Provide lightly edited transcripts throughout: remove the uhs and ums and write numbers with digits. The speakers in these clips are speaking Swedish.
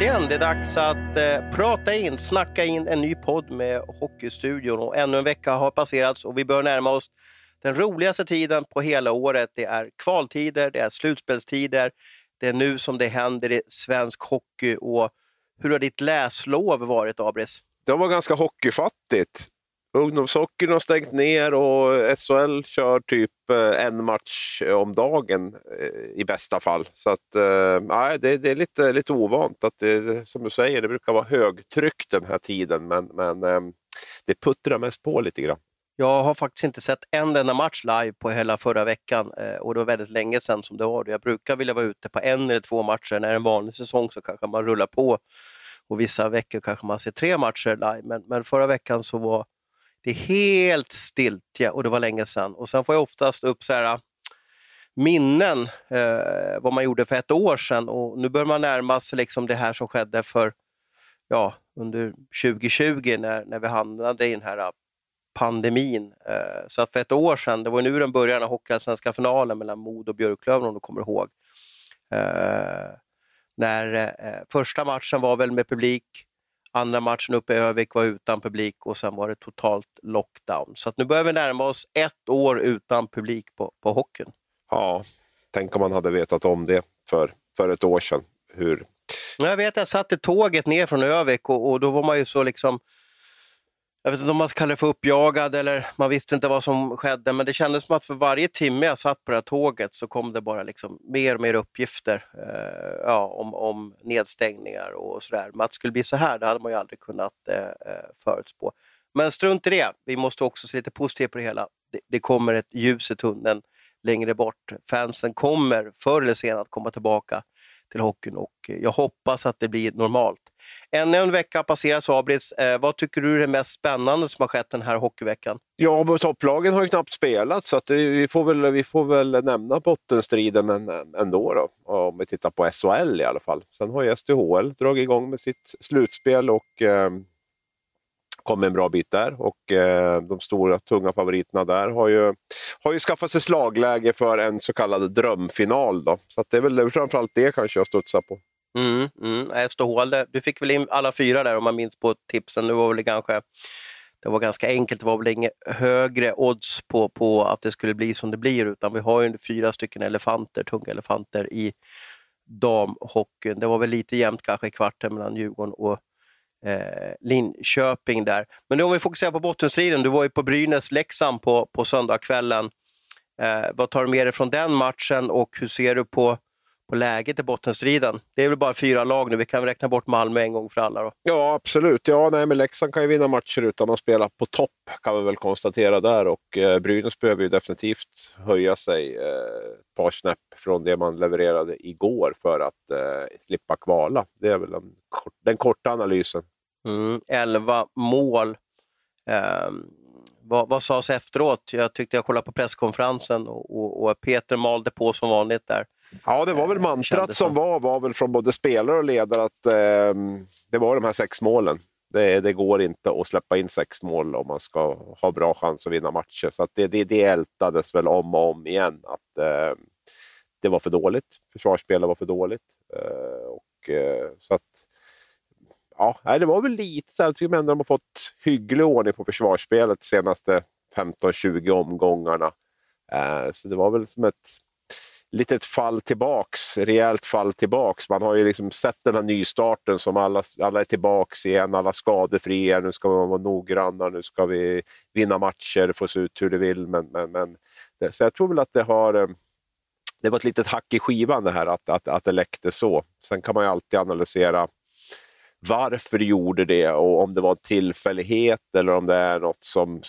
Äntligen, det är dags att snacka in en ny podd med Hockeystudion. Och ännu en vecka har passerats och vi bör närma oss den roligaste tiden på hela året. Det är kvaltider, det är slutspelstider, det är nu som det händer i svensk hockey. Och hur har ditt läslov varit, Abris? Det var ganska hockeyfattigt. Ungdomshockeyn har stängt ner och SHL kör typ en match om dagen i bästa fall. Så att, det är lite ovant att det, som du säger, det brukar vara högtryck den här tiden. Men det puttrar mest på lite grann. Jag har faktiskt inte sett en enda match live på hela förra veckan. Och det var väldigt länge sedan som det var det. Jag brukar vilja vara ute på en eller två matcher. När det är en vanlig säsong så kanske man rullar på. Och vissa veckor kanske man ser tre matcher live. Men förra veckan så var det helt stiltje och det var länge sedan. Och sen får jag oftast upp så här minnen vad man gjorde för ett år sedan. Och nu börjar man närma sig liksom det här som skedde för under 2020 när vi hamnade i den här pandemin. Så att för ett år sedan, det var nu den början av Hockeyallsvenska finalen mellan Mod och Björklöv, om du kommer ihåg. När första matchen var väl med publik. Andra matchen uppe i Örvik var utan publik och sen var det totalt lockdown. Så att nu börjar vi närma oss ett år utan publik på hockeyn. Ja, tänk om man hade vetat om det för ett år sedan. Hur? Jag satt i tåget ner från Örvik och då var man ju så liksom, jag vet inte om man kallar det för uppjagad eller man visste inte vad som skedde. Men det kändes som att för varje timme jag satt på det här tåget så kom det bara liksom mer och mer uppgifter om nedstängningar och sådär. Men att det skulle bli så här, det hade man ju aldrig kunnat förutspå. Men strunt i det, vi måste också se lite positivt på det hela. Det kommer ett ljus i tunneln längre bort. Fansen kommer förr eller senare att komma tillbaka till hockeyn och jag hoppas att det blir normalt. Ännu en vecka passeras, Abris. Vad tycker du är det mest spännande som har skett den här hockeyveckan? Ja, topplagen har ju knappt spelat så att vi får väl nämna bottenstriden men ändå då. Om vi tittar på SHL i alla fall. Sen har ju STHL dragit igång med sitt slutspel och kom en bra bit där och de stora tunga favoriterna där har ju skaffat sig slagläge för en så kallad drömfinal då. Så att det är väl framförallt det kanske jag studsar på. STHL, du fick väl in alla fyra där om man minns på tipsen. Nu var väl det var ganska enkelt, det var väl inga högre odds på att det skulle bli som det blir, utan vi har ju 4 stycken tunga elefanter i damhockeyn. Det var väl lite jämnt kanske i kvarten mellan Djurgården och Linköping där. Men nu om vi fokuserar på bottenstriden, du var ju på Brynäs Leksand på söndagskvällen. Vad tar du med dig från den matchen och hur ser du på läget i bottenstriden? Det är väl bara 4 lag nu, vi kan räkna bort Malmö en gång för alla då. Ja, absolut. Men Leksand kan ju vinna matcher utan att spela på topp, kan vi väl konstatera där. Och Brynäs behöver ju definitivt höja sig ett par snäpp från det man levererade igår för att slippa kvala. Det är väl den korta analysen. 11 mål. Vad sades efteråt? Jag tyckte jag kollade på presskonferensen och Peter malde på som vanligt där. Ja, det var väl mantrat som var väl från både spelare och ledare att det var de här 6 målen. Det går inte att släppa in 6 mål om man ska ha bra chans att vinna matcher. Så att det ältades väl om och om igen att det var för dåligt. Försvarsspelet var för dåligt. Så att det var väl lite så här. Jag tycker ändå de har fått hygglig ordning på försvarsspelet de senaste 15-20 omgångarna. Så det var väl som ett litet rejält fall tillbaks. Man har ju liksom sett den här nystarten som alla är tillbaks igen, alla skadefria, nu ska man vara noggranna, nu ska vi vinna matcher, få se ut hur det vill. Men så jag tror väl att det var ett litet hack i skivan det här att det läckte så. Sen kan man ju alltid analysera varför gjorde det och om det var en tillfällighet eller om det är något som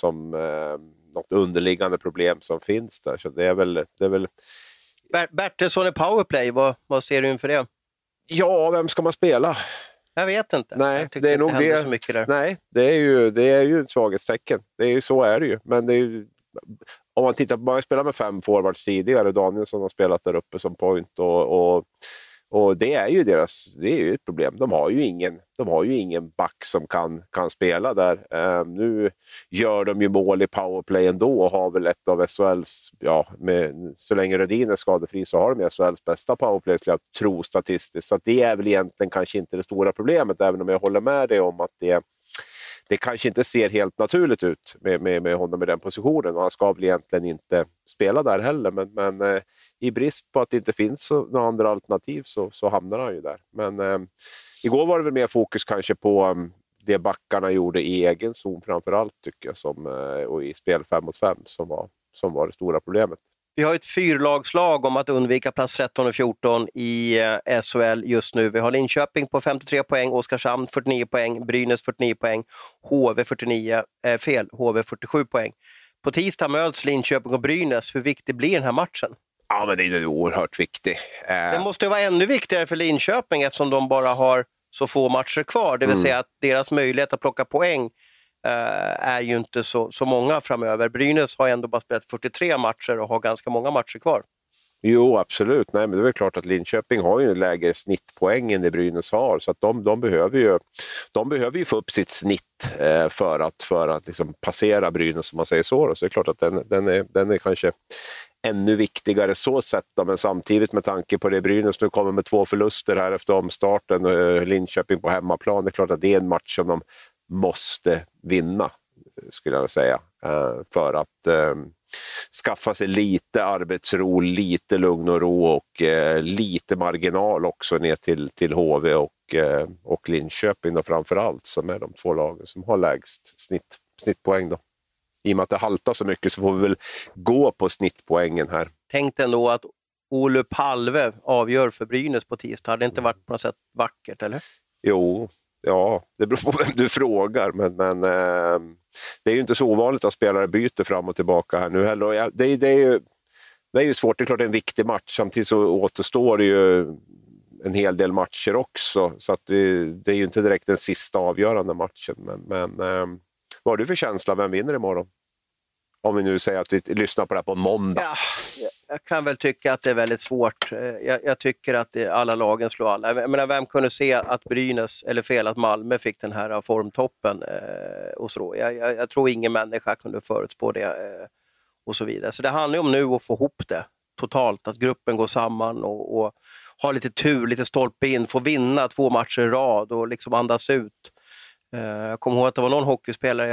något underliggande problem som finns där. Så det är väl Bertilsson i powerplay, vad ser du inför det? Ja, vem ska man spela? Jag vet inte. Nej, det är nog det. Så mycket där. Nej, det är ju ett svaghetstecken. Det är ju, så är det ju. Men det är ju, om man tittar på, man spelar med 5 forwards tidigare. Danielsson har spelat där uppe som point och Och det är ju deras, det är ju ett problem. De har ju ingen back som kan spela där. Nu gör de ju mål i powerplay ändå och har väl ett av SHLs, så länge Rödin är skadefri så har de SHLs bästa powerplay, skulle jag tro, statistiskt. Så att det är väl egentligen kanske inte det stora problemet, även om jag håller med dig om att det kanske inte ser helt naturligt ut med honom i den positionen. Och han ska väl egentligen inte spela där heller. Men i brist på att det inte finns några andra alternativ så hamnar han ju där. Men igår var det väl mer fokus kanske på det backarna gjorde i egen zon framförallt, tycker jag. Och i spel 5 mot 5 som var det stora problemet. Vi har ett fyrlagslag om att undvika plats 13 och 14 i SHL just nu. Vi har Linköping på 53 poäng, Oskarshamn 49 poäng, Brynäs 49 poäng, HV 47 poäng. På tisdag möts Linköping och Brynäs. Hur viktig blir den här matchen? Ja, men det är oerhört viktig. Den måste ju vara ännu viktigare för Linköping eftersom de bara har så få matcher kvar. Det vill säga att deras möjlighet att plocka poäng är ju inte så många framöver. Brynäs har ändå bara spelat 43 matcher och har ganska många matcher kvar. Jo, absolut. Nej, men det är väl klart att Linköping har ju en lägre snittpoäng än det Brynäs har, så att de behöver ju få upp sitt snitt för att liksom passera Brynäs, som man säger så. Då. Så det är klart att den är kanske ännu viktigare så sett då, men samtidigt med tanke på det Brynäs nu kommer med 2 förluster här efter omstarten och Linköping på hemmaplan, det är klart att det är en match som de måste vinna, skulle jag säga, för att skaffa sig lite arbetsro, lite lugn och ro och lite marginal också ner till HV och Linköping då, framförallt, som är de 2 lagen som har lägst snittpoäng då. I och med att det haltar så mycket så får vi väl gå på snittpoängen här. Tänk ändå att Olu Palve avgör för Brynäs på tisdag. Hade det inte varit på något sätt vackert, eller? Jo, ja, det beror på vem du frågar, men det är ju inte så ovanligt att spelare byter fram och tillbaka här nu heller. Det är ju svårt, det är klart en viktig match, samtidigt så återstår det ju en hel del matcher också, så att det är ju inte direkt den sista avgörande matchen, men vad har du för känsla, vem vinner imorgon? Om vi nu säger att vi lyssnar på det här på måndag. Ja, jag kan väl tycka att det är väldigt svårt. Jag tycker att alla lagen slår alla. Jag menar, vem kunde se att Brynäs, eller fel, att Malmö fick den här formtoppen och så. Jag tror ingen människa kunde förutspå det och så vidare. Så det handlar ju om nu att få ihop det totalt, att gruppen går samman och ha lite tur, lite stolpe in, få vinna 2 matcher i rad och liksom andas ut. Jag kommer ihåg att det var någon hockeyspelare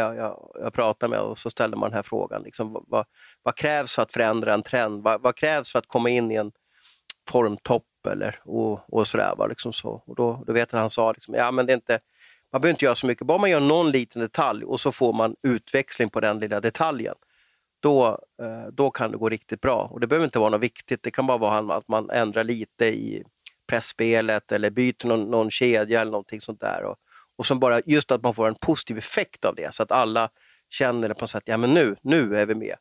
jag pratade med och så ställde man den här frågan. Liksom, vad krävs för att förändra en trend? Vad krävs för att komma in i en formtopp eller, och sådär? Va? Liksom så. Och då vet jag att han sa liksom, men det är inte, man behöver inte göra så mycket. Bara man gör någon liten detalj och så får man utväxling på den lilla detaljen. Då kan det gå riktigt bra. Och det behöver inte vara något viktigt. Det kan bara vara att man ändrar lite i pressspelet eller byter någon kedja eller någonting sånt där. Och som bara just att man får en positiv effekt av det. Så att alla känner det på något sätt. Ja, men nu är vi med.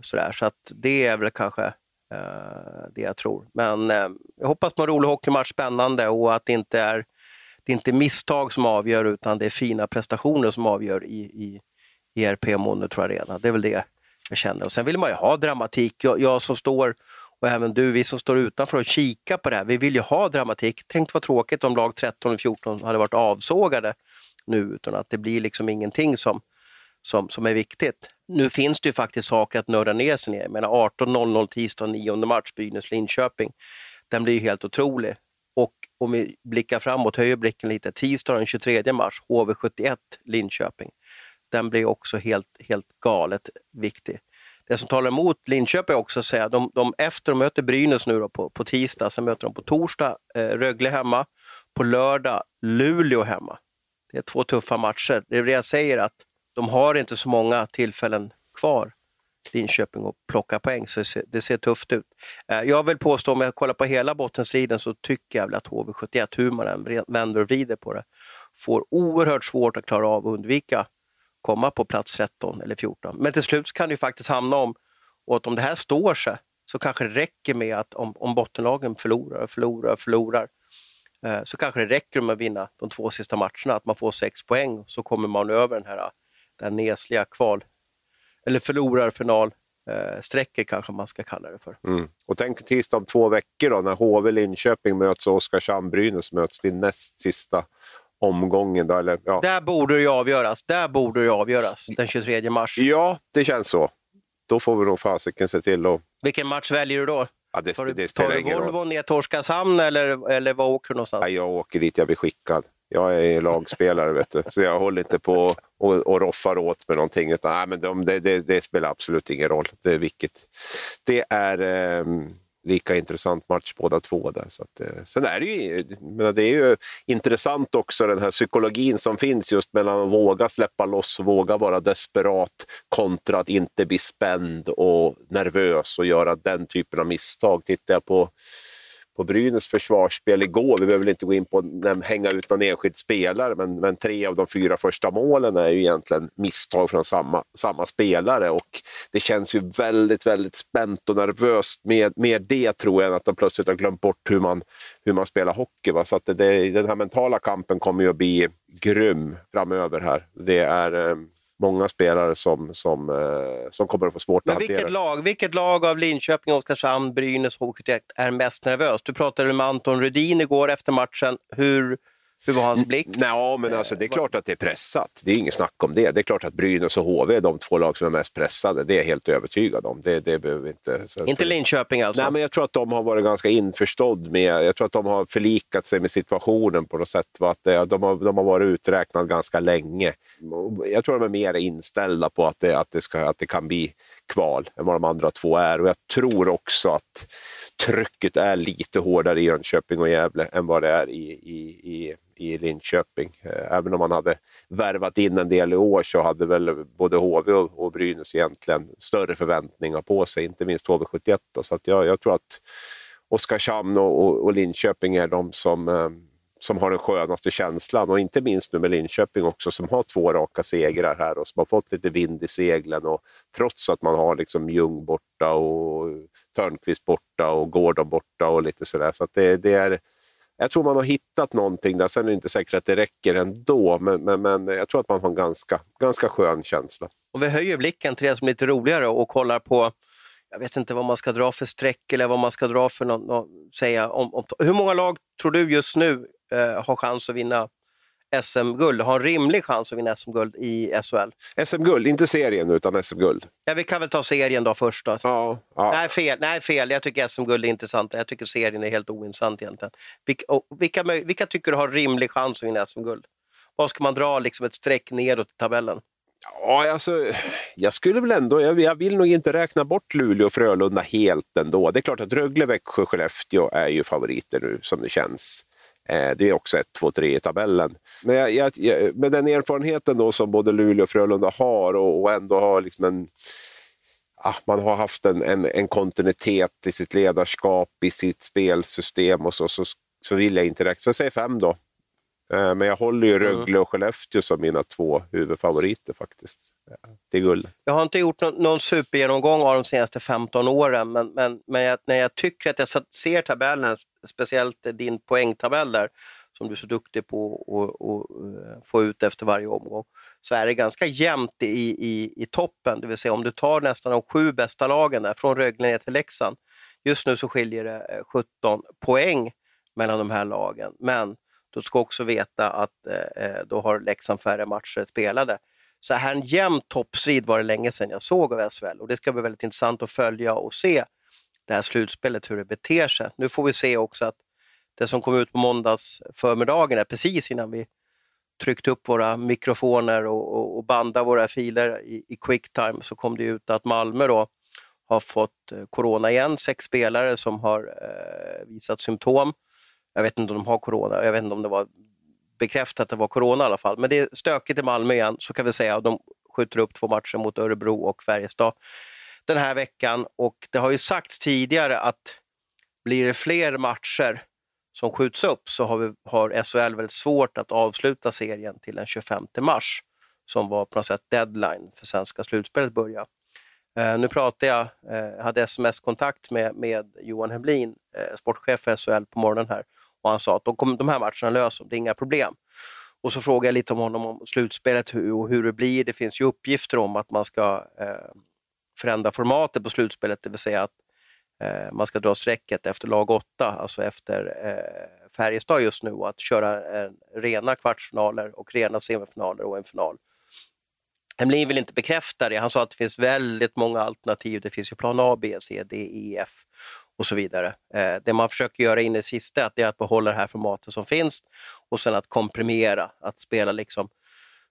Sådär. Så att det är väl kanske det jag tror. Men jag hoppas på en rolig hockeymatch, spännande. Och att det inte är misstag som avgör, utan det är fina prestationer som avgör i ERP Monitor Arena. Det är väl det jag känner. Och sen vill man ju ha dramatik. Jag som står... Och även vi som står utanför och kika på det här. Vi vill ju ha dramatik. Tänk vad tråkigt om lag 13 och 14 hade varit avsågade nu. Utan att det blir liksom ingenting som är viktigt. Nu finns det ju faktiskt saker att nörda ner sig ner. Jag menar 18:00 tisdag 9:e match Brynäs Linköping. Den blir ju helt otrolig. Och om vi blickar framåt, höjer blicken lite. Tisdag den 23:e mars, HV71 Linköping. Den blir också helt galet viktig. Det som talar emot Linköping också att säga, efter de möter Brynäs nu då på tisdag, sen möter de på torsdag Rögle hemma, på lördag Luleå hemma. Det är 2 tuffa matcher. Det är det jag säger, att de har inte så många tillfällen kvar Linköping att plocka poäng, så det ser tufft ut. Jag vill påstå, om jag kollar på hela bottensidan, så tycker jag väl att HV71, hur man än vänder och vrider på det, får oerhört svårt att klara av och undvika komma på plats 13 eller 14. Men till slut kan det ju faktiskt hamna om, och att om det här står sig, så kanske det räcker med att om bottenlagen förlorar, så kanske det räcker med att vinna de 2 sista matcherna, att man får 6 poäng, så kommer man över den här nedsliga kval, eller förlorar final strecker kanske man ska kalla det för. Mm. Och tänk tisdag om 2 veckor då, när HV Linköping möts och Oskarshamn Brynäs möts, det är näst sista omgången då, eller ja. Där borde det avgöras. Den 23 mars. Ja, det känns så. Då får vi nog fasiken se till och... Vilken match väljer du då? Ja, det spelar ingen roll. Tar du Volvo ner till Oskarshamn eller vad åker du någonstans? Nej, jag åker dit jag blir skickad. Jag är lagspelare, vet du. Så jag håller inte på och roffar åt med någonting. Utan, nej, men det spelar absolut ingen roll. Det är viktigt. Det är lika intressant match båda två där. Så att, sen är det är ju intressant också den här psykologin som finns just mellan att våga släppa loss, våga vara desperat kontra att inte bli spänd och nervös och göra den typen av misstag. Tittar jag på Brynäs försvarsspel igår, vi behöver inte gå in på att hänga ut någon enskild spelare, men 3 av de 4 första målen är ju egentligen misstag från samma spelare, och det känns ju väldigt, väldigt spänt och nervöst med det, tror jag, att de plötsligt har glömt bort hur man spelar hockey, va? Så att den här mentala kampen kommer ju att bli grym framöver här. Det är... många spelare som kommer att få svårt att hantera. Vilket lag av Linköping, Oskarshamn, Brynäs och HV71 är mest nervöst? Du pratade med Anton Rödin igår efter matchen. Hur var hans blick? Ja, men alltså, det är klart att det är pressat. Det är inget snack om det. Det är klart att Brynäs och HV är de 2 lag som är mest pressade. Det är jag helt övertygad om. Det behöver inte... Inte Linköping alltså? Nej, men jag tror att de har varit ganska införstådd med... Jag tror att de har förlikat sig med situationen på något sätt. Att de har varit uträknade ganska länge. Jag tror att de är mer inställda på att det kan bli kval än vad de andra 2 är. Och jag tror också att trycket är lite hårdare i Jönköping och Gävle än vad det är i Linköping. Även om man hade värvat in en del i år, så hade väl både HV och Brynäs egentligen större förväntningar på sig, inte minst HV71. Då. Så att jag tror att Oskarshamn och Linköping är de som har den skönaste känslan, och inte minst nu med Linköping också, som har 2 raka segrar här och som har fått lite vind i seglen, och trots att man har liksom Ljung borta och Törnqvist borta och Gordon borta och lite sådär, så att det är... Jag tror man har hittat någonting där, sen är det inte säkert att det räcker ändå, men jag tror att man har en ganska skön känsla. Och vi höjer blicken till det som är lite roligare och kollar på, jag vet inte vad man ska dra för streck eller vad man ska dra för säga om hur många lag tror du just nu har chans att vinna SM-guld, har en rimlig chans att vinna SM-guld i SHL? SM-guld, inte serien utan SM-guld. Ja, vi kan väl ta serien då först då. Ja. Nej, fel. Jag tycker SM-guld är intressant. Jag tycker serien är helt ointressant egentligen. Vilka tycker du har rimlig chans att vinna SM-guld? Vad ska man dra liksom ett streck nedåt i tabellen? Ja, alltså, jag skulle väl ändå, jag vill nog inte räkna bort Luleå och Frölunda helt ändå. Det är klart att Rögle, Växjö och Skellefteå är ju favoriter nu som det känns. Det är också 1, 2, 3 i tabellen. Men med den erfarenheten då som både Luleå och Frölunda har, och ändå har liksom man har haft en kontinuitet i sitt ledarskap, i sitt spelsystem, och så vill jag inte räkna. Så jag säger 5 då. Men jag håller ju Rögle och Skellefteå som mina 2 huvudfavoriter faktiskt. Det är guld. Jag har inte gjort någon supergenomgång av de senaste 15 åren, men när jag tycker att jag ser tabellen, speciellt din poängtabell där som du är så duktig på att få ut efter varje omgång, så är det ganska jämnt i toppen. Det vill säga, om du tar nästan de 7 bästa lagen där, från Rögle ner till Leksand, just nu så skiljer det 17 poäng mellan de här lagen. Men du ska också veta att då har Leksand färre matcher spelade. Så här en jämn toppstrid var det länge sedan jag såg av SHL, och det ska bli väldigt intressant att följa och se det här slutspelet, hur det beter sig. Nu får vi se också att det som kom ut på måndags förmiddagen är precis innan vi tryckte upp våra mikrofoner och bandade våra filer i QuickTime, så kom det ut att Malmö då har fått corona igen. 6 spelare som har visat symptom. Jag vet inte om de har corona. Jag vet inte om det var bekräftat att det var corona i alla fall. Men det är stökigt i Malmö igen, så kan vi säga. De skjuter upp 2 matcher mot Örebro och Färjestad den här veckan, och det har ju sagts tidigare att blir det fler matcher som skjuts upp, så har SHL väldigt svårt att avsluta serien till den 25 mars som var på något sätt deadline för sen ska slutspelet börja. Nu pratade hade sms-kontakt med Johan Hedberg, sportchef för SHL, på morgonen här, och han sa att de här matcherna löser, det är inga problem. Och så frågade jag lite om honom om slutspelet och hur det blir. Det finns ju uppgifter om att man ska förändra formatet på slutspelet, det vill säga att man ska dra sträcket efter lag 8, alltså efter Färjestad just nu, att köra rena kvartsfinaler och rena semifinaler och en final. Hemlin vill inte bekräfta det. Han sa att det finns väldigt många alternativ. Det finns ju plan A, B, C, D, E, F och så vidare. Det man försöker göra in i sista är att behålla det här formatet som finns och sen att komprimera, att spela liksom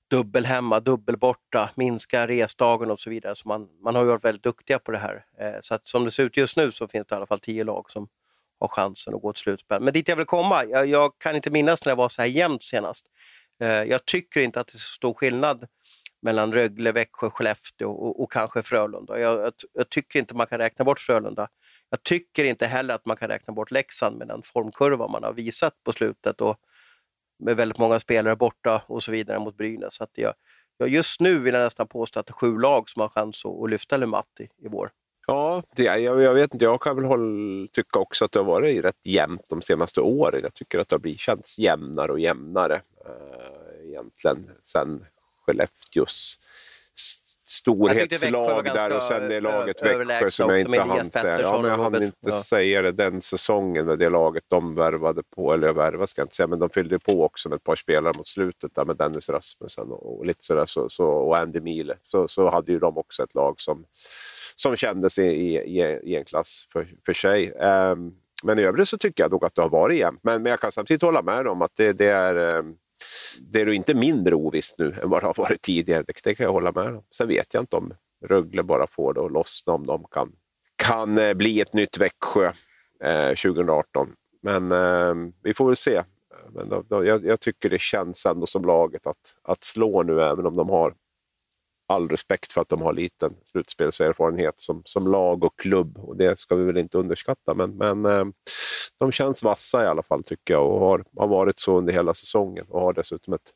dubbel hemma, dubbel borta, minska resdagen och så vidare. Så man har ju varit väldigt duktiga på det här. Så att som det ser ut just nu så finns det i alla fall 10 lag som har chansen att gå till slutspel. Men dit jag vill komma, jag kan inte minnas när det var så här jämnt senast. Jag tycker inte att det är så stor skillnad mellan Rögle, Växjö, Skellefteå och kanske Frölunda. Jag tycker inte man kan räkna bort Frölunda. Jag tycker inte heller att man kan räkna bort Leksand med den formkurva man har visat på slutet och med väldigt många spelare borta och så vidare mot Brynäs. Så att jag just nu vill jag nästan påstå att det är 7 lag som har chans att lyfta Lematti i vår. Ja, jag vet inte. Jag kan väl tycka också att det har varit rätt jämnt de senaste åren. Jag tycker att det har känts jämnare och jämnare egentligen sen Skellefteås storhetslag där och sen är laget Växjö som jag inte hann säga. Ja, men jag hann inte säga det den säsongen med det laget de värvade på, eller jag värvade ska jag inte säga, men de fyllde på också med ett par spelare mot slutet där med Dennis Rasmussen och lite sådär, och Andy Mile. Så hade ju de också ett lag som kändes i en klass för sig. Men i övrigt så tycker jag nog att det har varit jämnt. Men jag kan samtidigt hålla med om att det är... Det är ju inte mindre ovisst nu än vad det har varit tidigare. Det kan jag hålla med om. Sen vet jag inte om Rögle bara får det och lossna, om de kan bli ett nytt Växjö 2018. Men vi får väl se. Men jag tycker det känns ändå som laget att slå nu, även om de har all respekt för att de har liten slutspelserfarenhet som lag och klubb. Och det ska vi väl inte underskatta. Men de känns vassa i alla fall tycker jag, och har varit så under hela säsongen och har dessutom ett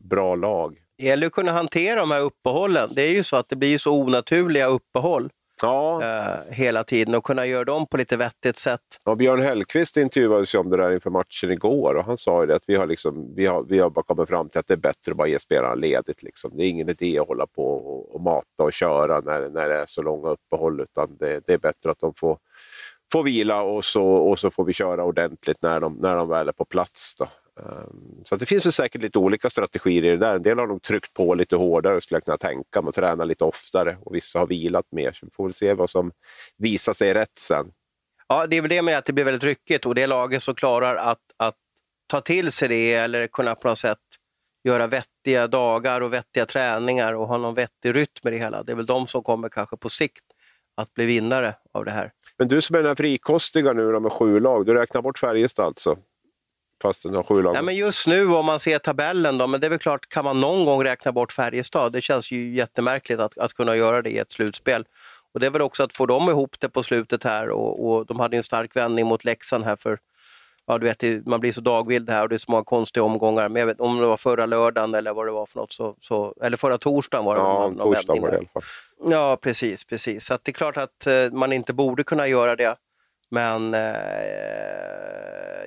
bra lag. Det gäller att kunna hantera de här uppehållen. Det är ju så att det blir så onaturliga uppehåll hela tiden, och kunna göra dem på lite vettigt sätt. Ja, Björn Hellqvist intervjuades ju om det där inför matchen igår, och han sa ju att vi har bara kommit fram till att det är bättre att bara ge spelarna ledigt. Liksom. Det är ingen idé att hålla på och mata och köra när det är så långa uppehåll, utan det är bättre att de får vila och så får vi köra ordentligt när de väl är på plats då. Så att det finns väl säkert lite olika strategier i det där. En del har nog tryckt på lite hårdare, skulle jag kunna tänka, man tränar lite oftare, och vissa har vilat mer. Så vi får väl se vad som visar sig rätt sen. Ja, det är väl det med att det blir väldigt ryckigt, och det laget som klarar att ta till sig det, eller kunna på något sätt göra vettiga dagar och vettiga träningar och ha någon vettig rytm i det hela. Det är väl de som kommer kanske på sikt att bli vinnare av det här. Men du som är den här frikostiga nu då med 7 lag, du räknar bort Färjestad alltså? Fast den har 7 lag. Nej, men just nu om man ser tabellen då, men det är väl klart, kan man någon gång räkna bort Färjestad? Det känns ju jättemärkligt att kunna göra det i ett slutspel. Och det är väl också att få dem ihop det på slutet här, och de hade ju en stark vändning mot Leksand här för, ja du vet, man blir så dagvild här och det är så många konstiga omgångar. Men jag vet om det var förra lördagen eller vad det var för något, eller förra torsdagen var det. Ja, torsdagen var det i alla fall. Ja, precis. Så att det är klart att man inte borde kunna göra det. Men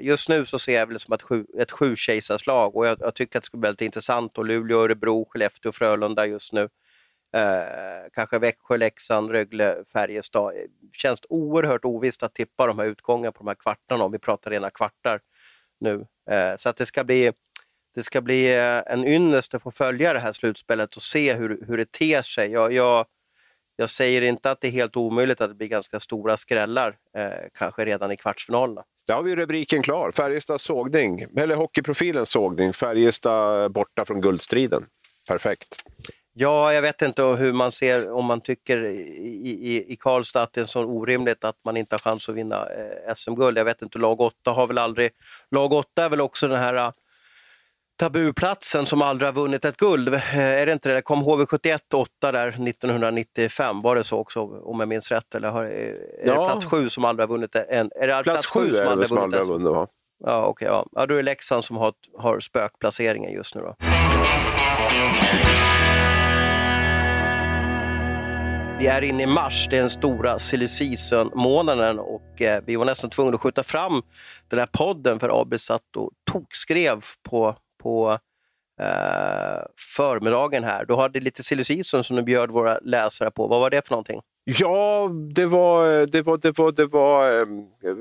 just nu så ser jag väl som ett 7 kejsarslag, och jag tycker att det skulle bli lite intressant. Och Luleå, Örebro, Skellefteå och Frölunda just nu. Kanske Växjö, Leksand, Rögle, Färjestad. Känns oerhört ovisst att tippa de här utgångarna på de här kvartarna, om vi pratar rena kvartar nu. Så att det ska bli en ynnest att få följa det här slutspelet och se hur det ter sig. Jag säger inte att det är helt omöjligt att det blir ganska stora skrällar, kanske redan i kvartsfinalerna. Där har vi rubriken klar. Färjestad sågning, eller hockeyprofilens sågning. Färjestad borta från guldstriden. Perfekt. Ja, jag vet inte hur man ser, om man tycker i Karlstad att det är så orimligt att man inte har chans att vinna SM-guld. Jag vet inte, lag 8 är väl också den här tabuplatsen som aldrig har vunnit ett guld. Är det inte det? Kom HV71 8 där 1995, var det så också om jag minns rätt, eller är det plats 7 som aldrig har vunnit en? Är det plats 7 som aldrig har vunnit? Va? Ja, okej. Ja. Ja, då är det Leksand som har spökplaceringen just nu då. Vi är inne i mars, det är den stora silly season-månaden, och vi var nästan tvungna att skjuta fram den här podden för Abel satt och tokskrev på förmiddagen här. Du hade lite silly-season som du bjöd våra läsare på. Vad var det för någonting? Ja, det var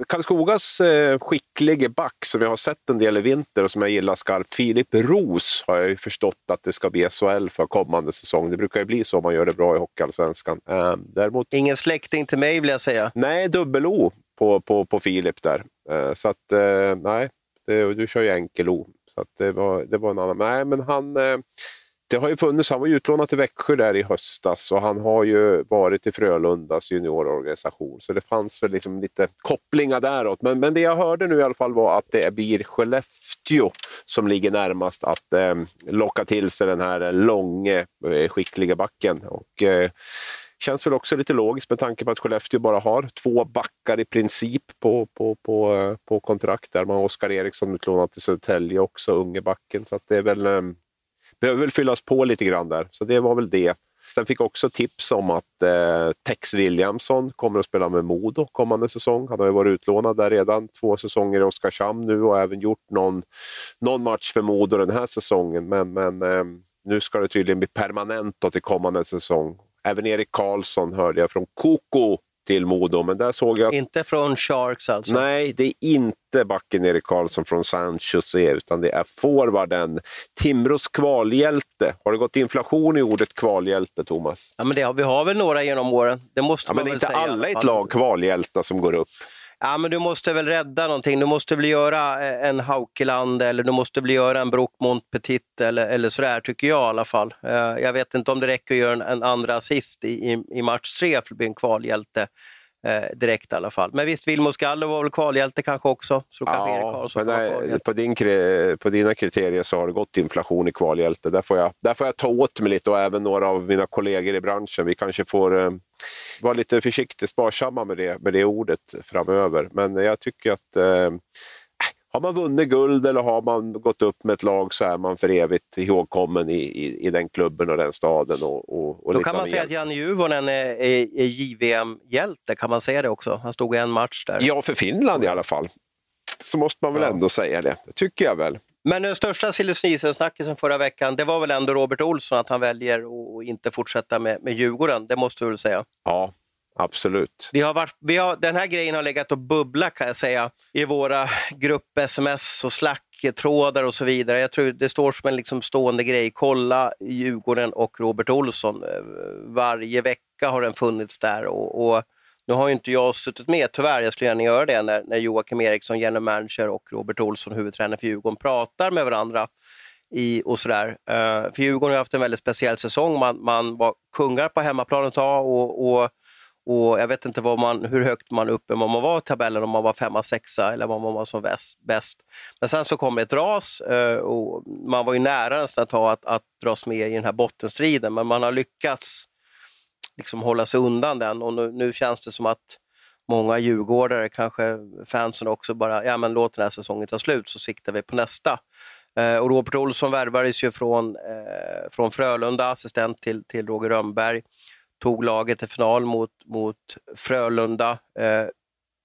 Karlskogas skicklige back som jag har sett en del i vinter och som jag gillar skarpt. Filip Roos har jag ju förstått att det ska bli SHL för kommande säsong. Det brukar ju bli så om man gör det bra i hockeyallsvenskan. Däremot... Ingen släkting till mig vill jag säga. Nej, dubbel O på Filip där. Så att, nej, du kör ju enkel O. Så att det var en annan... Nej, men han... Det har ju funnits, han var utlånad till Växjö där i höstas och han har ju varit i Frölundas juniororganisation, så det fanns väl liksom lite kopplingar däråt. Men det jag hörde nu i alla fall var att det blir Skellefteå som ligger närmast att locka till sig den här långa skickliga backen, och känns väl också lite logiskt med tanke på att Skellefteå bara har 2 backar i princip på kontrakt där. Man har Oskar Eriksson utlånad till Södertälje också, unge backen, så att det är väl... behöver väl fyllas på lite grann där. Så det var väl det. Sen fick jag också tips om att Tex Williamson kommer att spela med Mod kommande säsong. Han har ju varit utlånad där redan 2 säsonger i Oskarshamn nu och även gjort någon match för Mod den här säsongen. Men nu ska det tydligen bli permanent då till kommande säsong. Även Erik Karlsson hörde jag från Koko till Modo, men där såg jag att... Inte från Sharks alltså? Nej, det är inte backen Erik Karlsson från San Jose, utan det är forwarden Timros kvalhjälte. Har det gått inflation i ordet kvalhjälte, Thomas? Ja, men vi har väl några genom åren. Det måste man väl säga. Men inte alla i ett lag kvalhjälta som går upp. Ja, men du måste väl rädda någonting. Du måste väl göra en Haukeland eller du måste väl göra en Brockmont-Petit eller sådär, tycker jag i alla fall. Jag vet inte om det räcker att göra en andra assist i match 3 för att bli en kvalhjälte direkt i alla fall. Men visst, Vilmo Skalle var väl kvalhjälte kanske också. Så kanske Erik Karlsson men nej, på dina kriterier så har det gått inflation i kvalhjälte. Där får jag ta åt mig lite och även några av mina kollegor i branschen. Vi kanske får... var lite försiktig, sparsamma med det ordet framöver. Men jag tycker att har man vunnit guld eller har man gått upp med ett lag så är man för evigt ihågkommen i den klubben och den staden. Och då kan man säga att Janne Juvonen är JVM-hjälte, kan man säga det också? Han stod i en match där. Ja, för Finland i alla fall. Så måste man väl ändå säga det. Det tycker jag väl. Men den största silly-season-snackisen förra veckan, det var väl ändå Robert Olsson, att han väljer att inte fortsätta med Djurgården. Det måste du väl säga? Ja, absolut. Den här grejen har legat och bubbla, kan jag säga, i våra grupp-sms och Slack-trådar och så vidare. Jag tror det står som en liksom stående grej. Kolla Djurgården och Robert Olsson. Varje vecka har den funnits där och nu har ju inte jag suttit med, tyvärr, jag skulle gärna göra det när Joakim Eriksson, general manager, och Robert Olsson, huvudtränare för Djurgården, pratar med varandra och sådär. För Djurgården har haft en väldigt speciell säsong. Man var kungar på hemmaplan ett tag och jag vet inte hur högt man uppe man var i tabellen, om man var 5-6 eller vad man var som bäst. Men sen så kom det ett ras och man var ju nära nästan att dras med i den här bottenstriden, men man har lyckats liksom hålla sig undan den, och nu känns det som att många djurgårdare, kanske fansen också, bara låt den här säsongen ta slut så siktar vi på nästa. Och Robert Olsson värvades ju från Frölunda, assistent till Roger Rönnberg, tog laget till final mot Frölunda,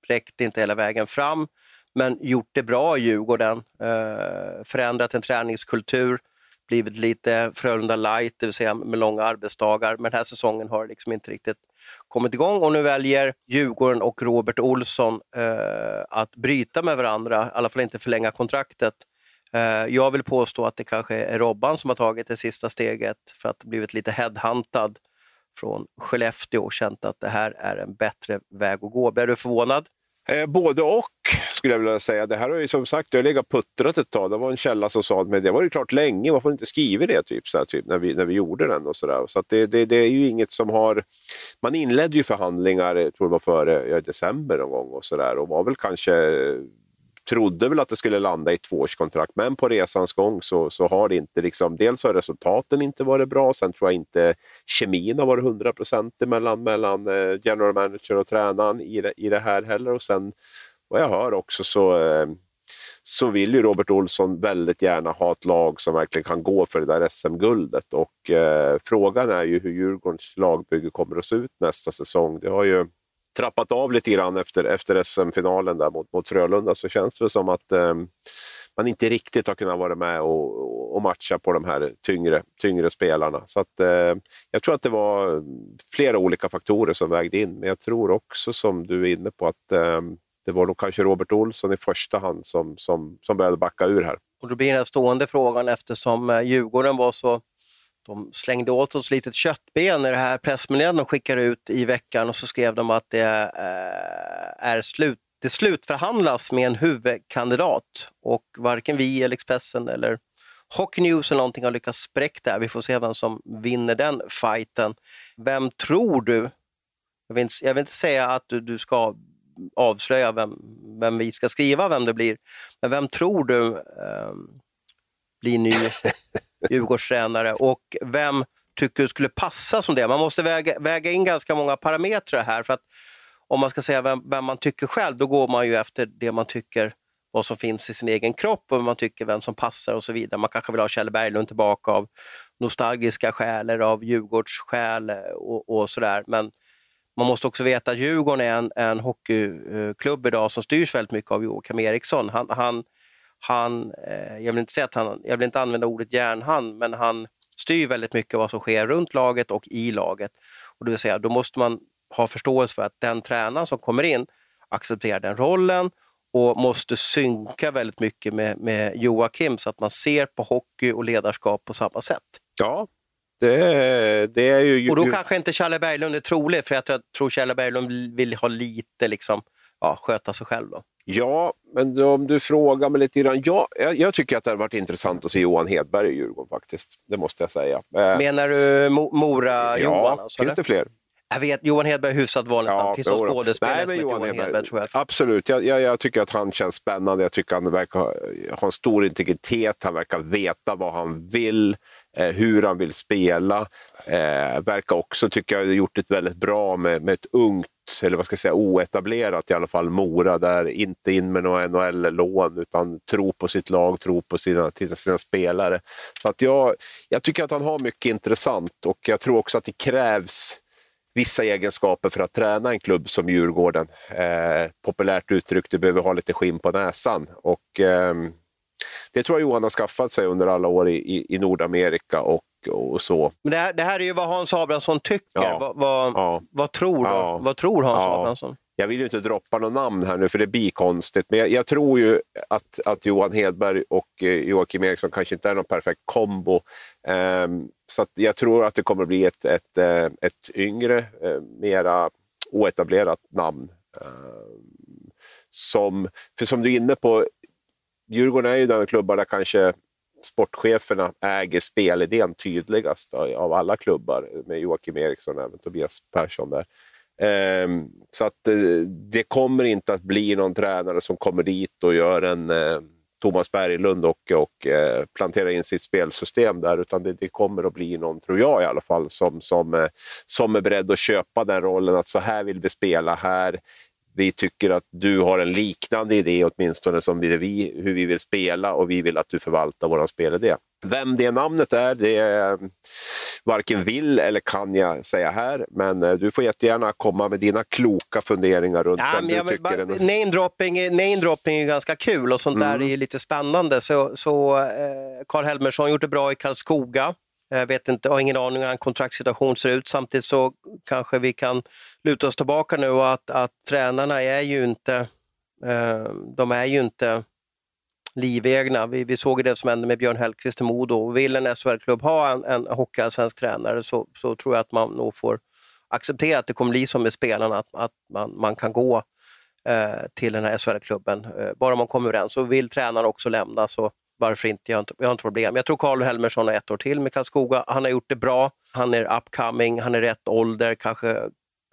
räckte inte hela vägen fram men gjort det bra i Djurgården, förändrat en träningskultur, blivit lite Frölunda light, det vill säga med långa arbetsdagar. Men den här säsongen har liksom inte riktigt kommit igång. Och nu väljer Djurgården och Robert Olsson att bryta med varandra. I alla fall inte förlänga kontraktet. Jag vill påstå att det kanske är Robban som har tagit det sista steget för att blivit lite headhuntad från Skellefteå och känt att det här är en bättre väg att gå. Blir du förvånad? Både och, skulle jag vilja säga. Det här har ju som sagt, jag legat puttrat ett tag. Det var en källa som sa, men det var ju klart länge, varför inte skriver det typ, när vi gjorde den och sådär. Så att det är ju inget som har, man inledde ju förhandlingar, jag tror det var före december någon gång och sådär, och var väl kanske, trodde väl att det skulle landa i 2-årskontrakt, men på resans gång så har det inte liksom, dels har resultaten inte varit bra, sen tror jag inte kemin har varit 100% mellan general manager och tränaren i det här heller, och sen vad jag hör också så vill ju Robert Olsson väldigt gärna ha ett lag som verkligen kan gå för det där SM-guldet, och frågan är ju hur Djurgårdens lagbygge kommer att se ut nästa säsong. Det har ju trappat av lite grann efter SM-finalen där mot Frölunda, så känns det som att man inte riktigt har kunnat vara med och matcha på de här tyngre spelarna. Så att, jag tror att det var flera olika faktorer som vägde in. Men jag tror också, som du är inne på, att det var nog kanske Robert Olsson i första hand som började backa ur här. Och då blir den stående frågan, eftersom Djurgården var så... De slängde åt oss litet köttben i det här pressmeddelandet de skickade ut i veckan, och så skrev de att det är slut. Det slutförhandlas med en huvudkandidat, och varken vi eller Expressen eller Hockey News eller någonting har lyckats spräcka där. Vi får se vem som vinner den fighten. Vem tror du? Jag vill inte säga att du ska avslöja vem vi ska skriva, vem det blir. Men vem tror du blir ny Djurgårdstränare, och vem tycker du skulle passa som det? Man måste väga in ganska många parametrar här, för att om man ska säga vem man tycker själv, då går man ju efter det man tycker, vad som finns i sin egen kropp, och man tycker vem som passar och så vidare. Man kanske vill ha Charlie Berglund tillbaka av nostalgiska skäl eller av Djurgårdsskäl och sådär. Men man måste också veta att Djurgården är en hockeyklubb idag som styrs väldigt mycket av Joakim Eriksson. Jag vill inte använda ordet järnhand, men han styr väldigt mycket vad som sker runt laget och i laget. Och det vill säga, då måste man ha förståelse för att den tränaren som kommer in accepterar den rollen och måste synka väldigt mycket med Joakim, så att man ser på hockey och ledarskap på samma sätt. Ja, det är ju... Och då kanske inte Charlie Berglund är trolig, för jag tror Charlie Berglund vill ha lite liksom, sköta sig själv då. Ja, men om du frågar mig lite grann, jag tycker att det har varit intressant att se Johan Hedberg i Djurgården faktiskt, det måste jag säga. Menar du Mora Johan? Ja, alltså, finns det fler? Jag vet, Johan Hedberg är hyfsat vanligt. Ja, finns någon skådespelare som Johan Hedberg, tror jag. Absolut, jag tycker att han känns spännande. Jag tycker att han verkar ha en stor integritet. Han verkar veta vad han vill, hur han vill spela. Verkar också, tycker jag, ha gjort det väldigt bra med ett ungt, eller vad ska jag säga, oetablerat i alla fall Mora, där inte in med någon NHL-lån, utan tro på sitt lag, tro på sina spelare. Så att jag tycker att han har mycket intressant, och jag tror också att det krävs vissa egenskaper för att träna en klubb som Djurgården. Populärt uttryck, du behöver ha lite skinn på näsan. Och det tror jag Johan har skaffat sig under alla år i Nordamerika och så. Men det här är ju vad Hans Abrahamsson tycker. Ja. Vad tror Hans Abrahamsson? Jag vill ju inte droppa någon namn här nu, för det blir konstigt. Men jag tror ju att Johan Hedberg och Joakim Eriksson kanske inte är någon perfekt kombo. Så att jag tror att det kommer bli ett yngre, mera oetablerat namn. Som du är inne på, Djurgården är ju den klubbar där kanske sportcheferna äger spelidén tydligast av alla klubbar, med Joakim Eriksson och även Tobias Persson där. Så att det kommer inte att bli någon tränare som kommer dit och gör en Thomas Berglund och planterar in sitt spelsystem där, utan det kommer att bli någon, tror jag i alla fall, som är beredd att köpa den rollen, att så här vill vi spela här. Vi tycker att du har en liknande idé åtminstone som vi, hur vi vill spela, och vi vill att du förvaltar våran spelidé. Vem det namnet är, det varken vill eller kan jag säga här, men du får jättegärna komma med dina kloka funderingar runt vem du tycker. Name dropping är ganska kul, och sånt där är lite spännande. Så Carl Helmersson gjort det bra i Karlskoga. Jag vet inte, har ingen aning hur en kontraktssituation ser ut. Samtidigt så kanske vi kan luta oss tillbaka nu att tränarna är ju inte livegna. Vi såg det som hände med Björn Hellqvist i Mod, och vill en SHL-klubb ha en hockey-svensk tränare, så tror jag att man nog får acceptera att det kommer bli som med spelarna, att man kan gå till den här SHL-klubben bara man kommer överens. Och vill tränaren också lämna, så varför inte? Jag har inte problem. Jag tror Carl Helmersson har ett år till med Karlskoga. Han har gjort det bra. Han är upcoming. Han är rätt ålder. Kanske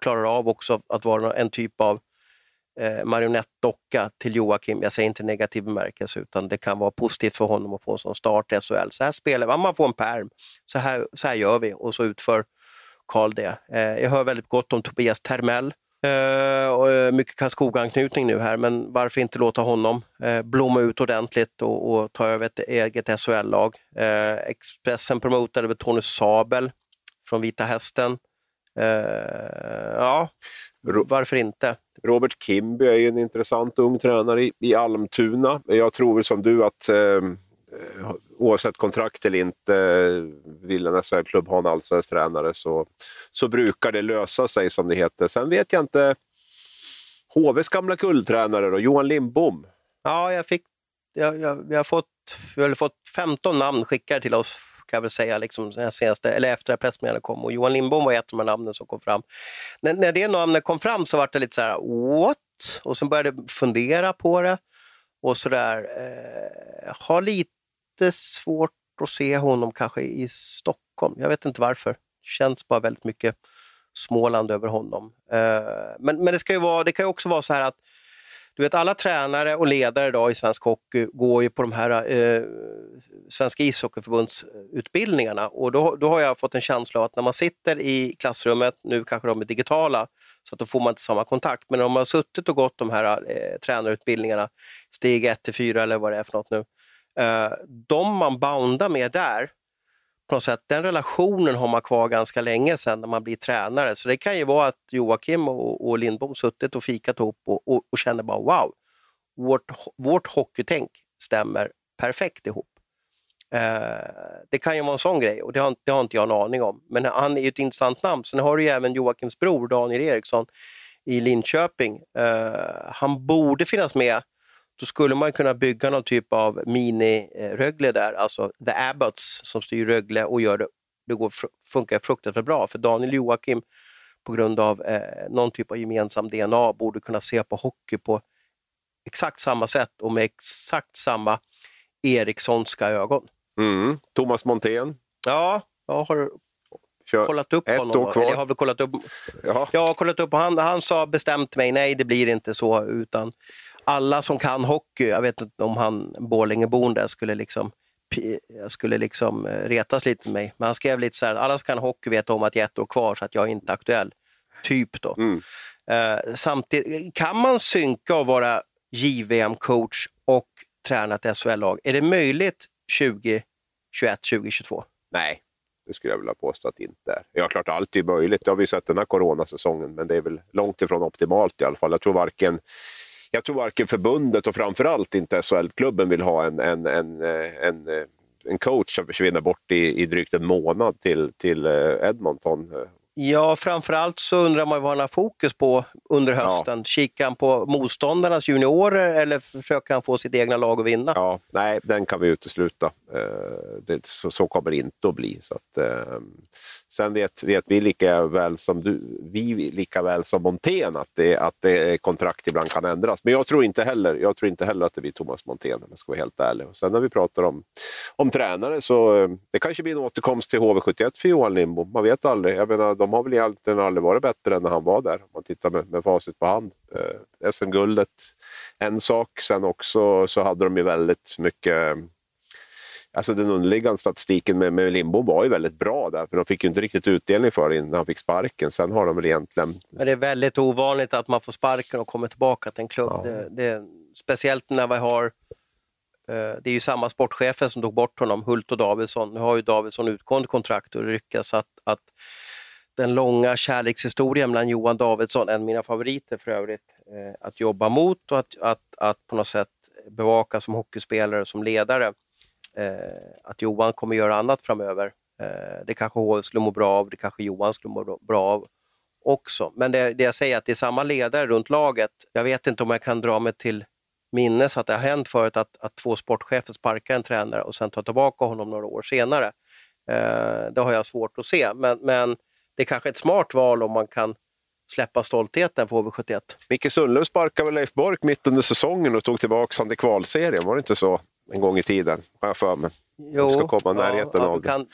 klarar av också att vara en typ av marionettdocka till Joakim. Jag säger inte negativ bemärkelse, utan det kan vara positivt för honom att få en sån start i SHL. Så här spelar man. Man får en pärm. Så här gör vi. Och så utför Carl det. Jag hör väldigt gott om Tobias Termell. Och mycket Karlskoga-anknytning nu här, men varför inte låta honom blomma ut ordentligt och ta över ett eget SHL-lag. Expressen promotade med Tony Sabel från Vita Hästen. Varför inte? Robert Kimby är ju en intressant ung tränare i Almtuna. Jag tror väl som du att oavsett kontrakt eller inte vill en SHL-klubb ha en allsvensk tränare, så brukar det lösa sig, som det heter. Sen vet jag inte, HVs gamla guldtränare då, Johan Lindbom. Ja, vi har fått 15 namn skickade till oss, kan jag väl säga, liksom senaste, eller efter att pressmeddelandet kom. Och Johan Lindbom var ett av de namnen som kom fram. När det namnet kom fram så var det lite så här, what? Och sen började fundera på det. Och så där, har lite svårt att se honom kanske i Stockholm. Jag vet inte varför. Det känns bara väldigt mycket Småland över honom. Men det kan ju också vara så här att du vet, alla tränare och ledare idag i svensk hockey går ju på de här svenska ishockeyförbundsutbildningarna. Och då har jag fått en känsla av att när man sitter i klassrummet, nu kanske de är digitala, så att då får man inte samma kontakt. Men om man har suttit och gått de här tränarutbildningarna, steg 1-4 eller vad det är för något nu, de man boundar med där, på något sätt, den relationen har man kvar ganska länge sedan när man blir tränare. Så det kan ju vara att Joakim och Lindbom suttit och fikat ihop och känner bara wow, vårt hockeytänk stämmer perfekt ihop. Det kan ju vara en sån grej, och det har inte jag en aning om. Men han är ju ett intressant namn. Sen har du ju även Joakims bror Daniel Eriksson i Linköping. Han borde finnas med. Då skulle man kunna bygga någon typ av mini-Rögle där. Alltså The Abbots som styr Rögle och gör det. Det funkar fruktansvärt bra. För Daniel Joakim, på grund av någon typ av gemensam DNA, borde kunna se på hockey på exakt samma sätt och med exakt samma Erikssonska ögon. Mm. Thomas Montén. Ja, jag har kollat upp honom. Eller jag har väl kollat upp. Jaha. Jag har kollat upp. Han sa bestämt till mig, nej det blir inte så, utan alla som kan hockey, jag vet inte om han Borlängebonde skulle liksom retas lite med mig. Men han skrev lite så här, alla som kan hockey vet om att jag är ett år kvar så att jag är inte aktuell. Typ då. Mm. Samtidigt, kan man synka och vara JVM-coach och träna ett SHL-lag? Är det möjligt 2021, 2022? Nej, det skulle jag vilja påstå att inte är. Ja, klart allt är möjligt. Det har vi sett den här coronasäsongen, men det är väl långt ifrån optimalt i alla fall. Jag tror varken förbundet och framförallt inte SHL-klubben vill ha en coach som försvinner bort i drygt en månad till Edmonton. Ja, framförallt så undrar man vad han har fokus på under hösten. Ja. Kikar han på motståndarnas juniorer eller försöker han få sitt egna lag att vinna? Ja, nej, den kan vi utesluta. Så kommer det inte att bli. Så att, sen vet vi lika väl som du, vi lika väl som Montén att det kontrakt ibland kan ändras. Men jag tror inte heller att det blir Thomas Montén, om jag ska vara helt ärlig. Och sen när vi pratar om tränare, så det kanske blir en återkomst till HV71 för Johan Lindbom. Man vet aldrig. Jag menar, de har väl egentligen aldrig varit bättre än när han var där. Om man tittar med facit på hand. SM-guldet, en sak. Sen också så hade de ju väldigt mycket. Alltså den underliggande statistiken med Lindbom var ju väldigt bra där, för de fick ju inte riktigt utdelning för innan han fick sparken. Sen har de väl egentligen. Men det är väldigt ovanligt att man får sparken och kommer tillbaka till en klubb. Ja. Det, speciellt när vi har. Det är ju samma sportchefer som tog bort honom, Hult och Davidsson. Nu har ju Davidsson utgående kontrakt och ryckas att den långa kärlekshistorien mellan Johan Davidsson, en av mina favoriter för övrigt, att jobba mot och att på något sätt bevaka som hockeyspelare och som ledare. Att Johan kommer göra annat framöver. Det kanske HV skulle må bra av, det kanske Johan skulle må bra av också. Men det jag säger, att det är samma ledare runt laget. Jag vet inte om jag kan dra mig till minnes att det har hänt förut att två sportchefer sparkar en tränare och sen tar tillbaka honom några år senare. Det har jag svårt att se. Men det är kanske ett smart val om man kan släppa stoltheten för HV71. Micke Sundlöv sparkade Leif Bork mitt under säsongen och tog tillbaka han till kvalserien. Var det inte så? En gång i tiden, har jag för mig. Jo, ska komma närheten av det.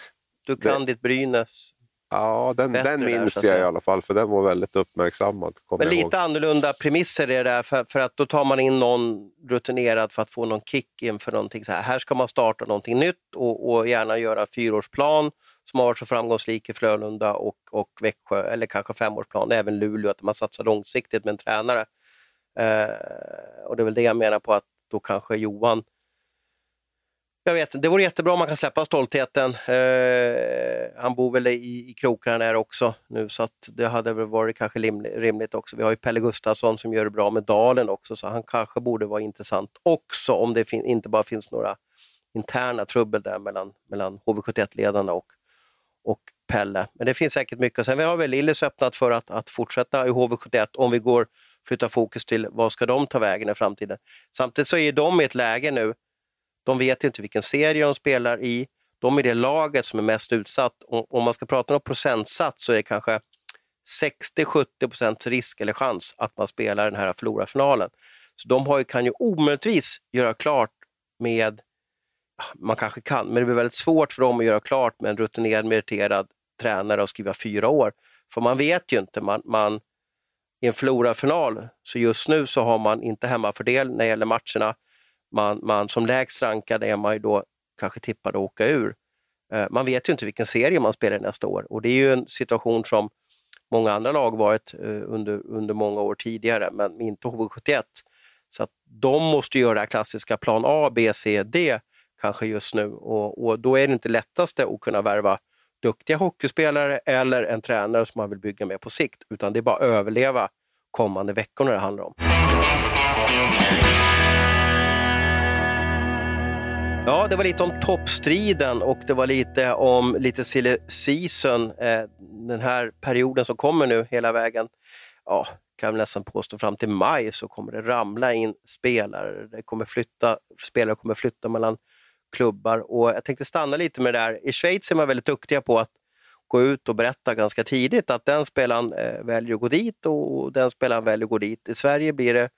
Du kan ditt Brynäs. Ja, den minns där, jag i alla fall, för den var väldigt uppmärksammad. Men lite ihåg. Annorlunda premisser är det där, för att då tar man in någon rutinerad för att få någon kick inför någonting. Så här ska man starta någonting nytt och gärna göra 4-årsplan som har varit så framgångsrik i Frölunda och Växjö, eller kanske 5-årsplan, även Luleå, att man satsar långsiktigt med en tränare. Och det är väl det jag menar på, att då kanske Johan Jag vet, det vore jättebra om man kan släppa stoltheten. Han bor väl i krokarna där också nu, så att det hade väl varit kanske rimligt också. Vi har ju Pelle Gustafsson som gör det bra med Dalen också, så han kanske borde vara intressant också, om det inte bara finns några interna trubbel där mellan HV71-ledarna och Pelle. Men det finns säkert mycket. Sen har väl Lillis öppnat för att fortsätta i HV71 om vi flyttar fokus till vad ska de ta vägen i framtiden. Samtidigt så är de i ett läge nu. De vet inte vilken serie de spelar i. De är det laget som är mest utsatt. Om man ska prata om procentsats så är det kanske 60-70% risk eller chans att man spelar den här förlorarfinalen. Så de kan ju omöjligtvis göra klart med, man kanske kan, men det blir väldigt svårt för dem att göra klart med en rutinerad, meriterad tränare och skriva 4 år. För man vet ju inte, man i en förlorarfinal, så just nu så har man inte hemmafördel när det gäller matcherna. Man som lägst rankad är man ju då kanske tippad att åka ur. Man vet ju inte vilken serie man spelar nästa år. Och det är ju en situation som många andra lag varit under många år tidigare, men inte HV71. Så att de måste göra det här klassiska plan A, B, C, D kanske just nu. Och då är det inte lättaste att kunna värva duktiga hockeyspelare eller en tränare som man vill bygga med på sikt. Utan det är bara att överleva kommande veckorna det handlar om. Ja, det var lite om toppstriden och det var lite om lite silly season, den här perioden som kommer nu hela vägen. Ja, kan jag nästan påstå fram till maj så kommer det ramla in spelare. Spelare kommer flytta mellan klubbar, och jag tänkte stanna lite med det där. I Schweiz är man väldigt duktiga på att gå ut och berätta ganska tidigt att den spelaren väljer att gå dit och den spelaren väljer att gå dit. I Sverige blir det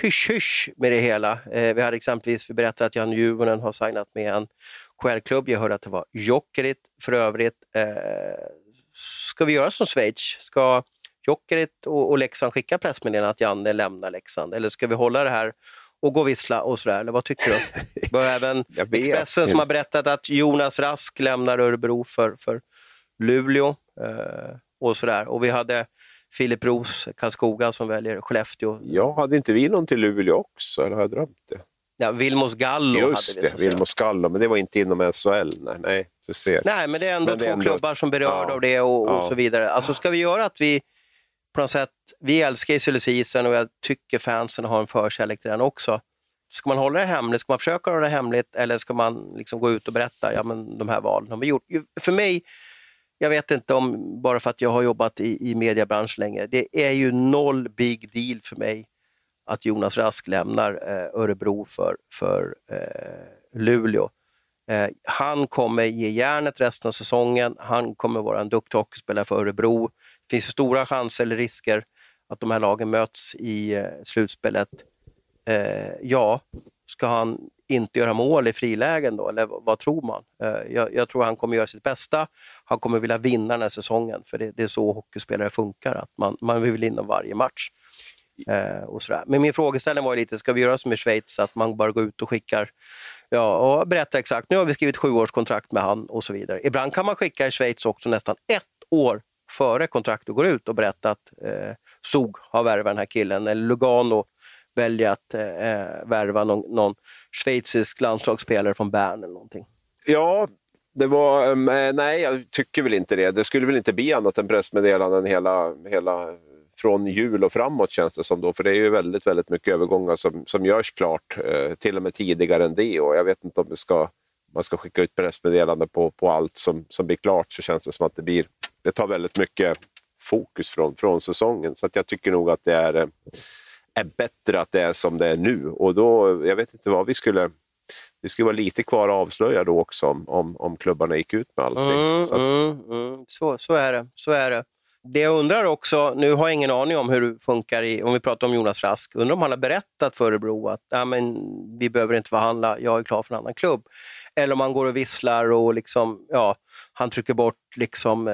hysch med det hela. Vi hade exempelvis, vi berättade att Jan Juvonen har signat med en KL-klubb. Jag hörde att det var Jokerit för övrigt. Ska vi göra som Schweiz? Ska Jokerit och Leksand skicka pressmeddelanden att Janne lämnar Leksand? Eller ska vi hålla det här och gå och vissla och sådär? Eller vad tycker du? Det var även Expressen som har berättat att Jonas Rask lämnar Örebro för Luleå och sådär. Och vi hade Filip Roos, Karlskoga, som väljer Skellefteå. Ja, hade inte vi någon till Luleå också? Eller har jag drömt det? Ja, Vilmos Gallo hade vi. Just det, Vilmos Gallo. Men det var inte inom SHL. Nej, du ser. Nej, men det är ändå två klubbar som berörda av det och så vidare. Alltså ska vi göra att vi på något sätt, vi älskar Isolisen och jag tycker fansen har en förkärlek till den också. Ska man hålla det hemligt? Ska man försöka hålla det hemligt? Eller ska man liksom gå ut och berätta, ja men de här valen har vi gjort. För mig, jag vet inte om, bara för att jag har jobbat i mediebranschen länge. Det är ju noll big deal för mig att Jonas Rask lämnar Örebro för Luleå. Han kommer ge järnet resten av säsongen. Han kommer vara en duktig hockeyspelare för Örebro. Det finns stora chanser eller risker att de här lagen möts i slutspelet. Ja, ska han inte göra mål i frilägen då? Eller vad tror man? Jag tror han kommer göra sitt bästa. Han kommer vilja vinna den här säsongen. För det är så hockeyspelare funkar. Att man vill vinna varje match. Och sådär. Men min frågeställning var lite, ska vi göra som i Schweiz? Att man bara går ut och skickar, ja, och berätta exakt. Nu har vi skrivit 7-årskontrakt med han och så vidare. Ibland kan man skicka i Schweiz också nästan 1 år före kontraktet går ut och berätta att Zug har värvat den här killen. Eller Lugano väljer att värva någon schweizisk landslagsspelare från Bern eller någonting. Ja, det var... nej, jag tycker väl inte det. Det skulle väl inte bli annat än pressmeddelanden hela från jul och framåt, känns det som då. För det är ju väldigt, väldigt mycket övergångar som görs klart till och med tidigare än det. Och jag vet inte om man ska skicka ut pressmeddelanden på allt som blir klart, så känns det som att det tar väldigt mycket fokus från säsongen. Så att jag tycker nog att det är bättre att det är som det är nu. Och då, jag vet inte vad vi skulle vara lite kvar att avslöja då också om klubbarna gick ut med allting. Så är det. Det jag undrar också, nu har jag ingen aning om hur det funkar om vi pratar om Jonas Rask. Undrar om han har berättat för Örebro att men vi behöver inte förhandla, jag är klar för en annan klubb. Eller om han går och visslar och liksom, ja, han trycker bort liksom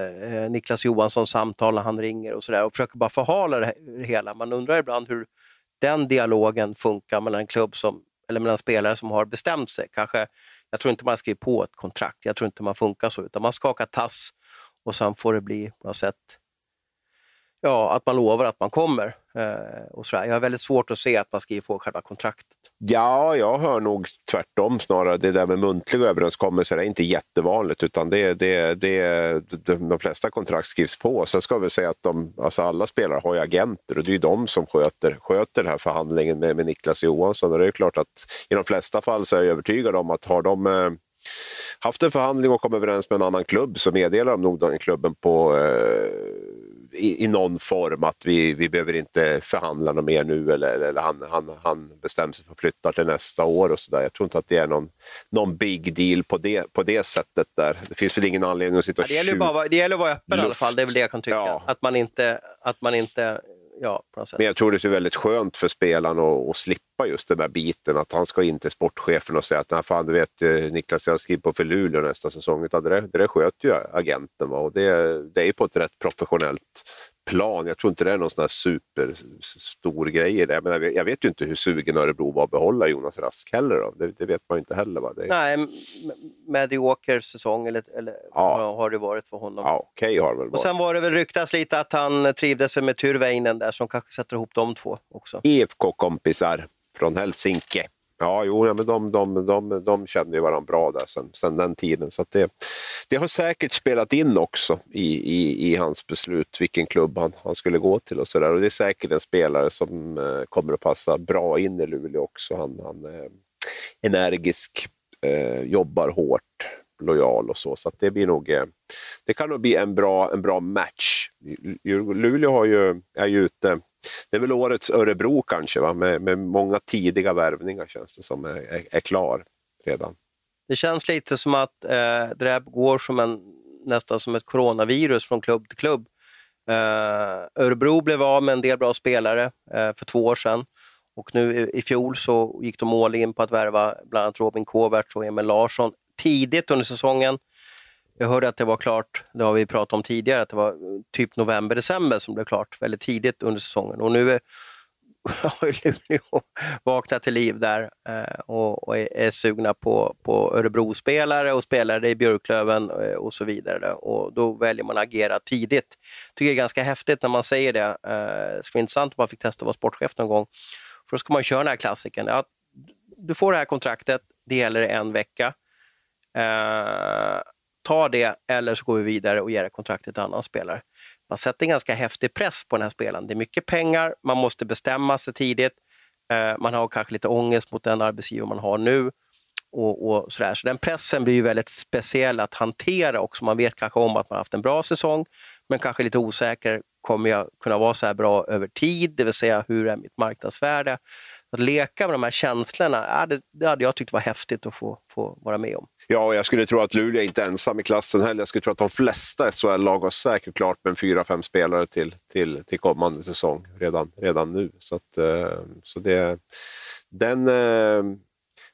Niklas Johanssons samtal när han ringer och sådär och försöker bara förhala det hela. Man undrar ibland hur den dialogen funkar mellan en klubb eller mellan spelare som har bestämt sig. Kanske, jag tror inte man skriver på ett kontrakt, jag tror inte man funkar så, utan man skakar tass och sen får det bli på något sätt. ja, att man lovar att man kommer. Och sådär. Jag har väldigt svårt att se att man skriver på själva kontraktet. Ja, jag hör nog tvärtom snarare. Det där med muntliga överenskommelser är inte jättevanligt, utan de flesta kontrakt skrivs på. Sen ska vi säga att alla spelare har ju agenter, och det är ju de som sköter den här förhandlingen med Niklas Johansson. Och det är ju klart att i de flesta fall så är jag övertygad om att har de haft en förhandling och kommit överens med en annan klubb, så meddelar de nog den klubben på i någon form att vi behöver inte förhandla något mer nu, eller han bestämmer sig för att flytta till nästa år och sådär. Jag tror inte att det är någon big deal på det sättet där. Det finns väl ingen anledning att sitta och det gäller att vara öppen i alla fall, det är väl det jag kan tycka. Ja. Att man inte ja, på något sätt. Men jag tror det är väldigt skönt för spelaren att slippa just den där biten, att han ska in till sportchefen och säga att nej fan, du vet Niklas, jag skriver på för Luleå nästa säsong, utan det sköter ju agenten, va? Och det är på ett rätt professionellt plan. Jag tror inte det är någon sån här superstor grej i det. Men jag vet ju inte hur sugen Örebro var att behålla Jonas Rask heller då. Det vet man ju inte heller, va? Nej, medioker säsong eller ja. Har det varit för honom. Ja, okej, har det väl varit. Och sen var det väl ryktas lite att han trivdes med Turveinen där, som kanske sätter ihop de två också. IFK-kompisar från Helsinki. Ja, jo, men de känner ju varandra bra där sen den tiden. Så att det har säkert spelat in också i hans beslut vilken klubb han skulle gå till och sådär. Och det är säkert en spelare som kommer att passa bra in i Luleå också. Han är energisk, jobbar hårt, lojal och så. Så att det blir nog, det kan nog bli en bra match. Luleå är ju ute. Det är väl årets Örebro kanske, va? Med många tidiga värvningar känns det som är klar redan. Det känns lite som att det här går nästan som ett coronavirus från klubb till klubb. Örebro blev av med en del bra spelare för 2 år sedan, och nu i fjol så gick de all in på att värva bland annat Robin Kovacs och Emil Larsson tidigt under säsongen. Jag hörde att det var klart, det har vi pratat om tidigare, att det var typ november-december som blev klart väldigt tidigt under säsongen. Och nu har Luleå vaknat till liv där och är sugna på Örebro-spelare och spelare i Björklöven och så vidare. Och då väljer man att agera tidigt. Tycker det är ganska häftigt när man säger det. Det skulle vara intressant om man fick testa att vara sportchef någon gång. För då ska man köra den här klassiken. Ja, du får det här kontraktet, det gäller en vecka. Ta det, eller så går vi vidare och ger kontraktet till en annan spelare. Man sätter en ganska häftig press på den här spelaren. Det är mycket pengar, man måste bestämma sig tidigt. Man har kanske lite ångest mot den arbetsgivare man har nu. Och sådär. Så den pressen blir ju väldigt speciell att hantera också. Man vet kanske om att man har haft en bra säsong, men kanske lite osäker. Kommer jag kunna vara så här bra över tid? Det vill säga, hur är mitt marknadsvärde? Att leka med de här känslorna, det hade jag tyckt var häftigt att få vara med om. Ja, och jag skulle tro att Luleå är inte ensam i klassen heller. Jag skulle tro att de flesta SHL-lag har säkert klart med 4-5 spelare till kommande säsong redan nu. Så den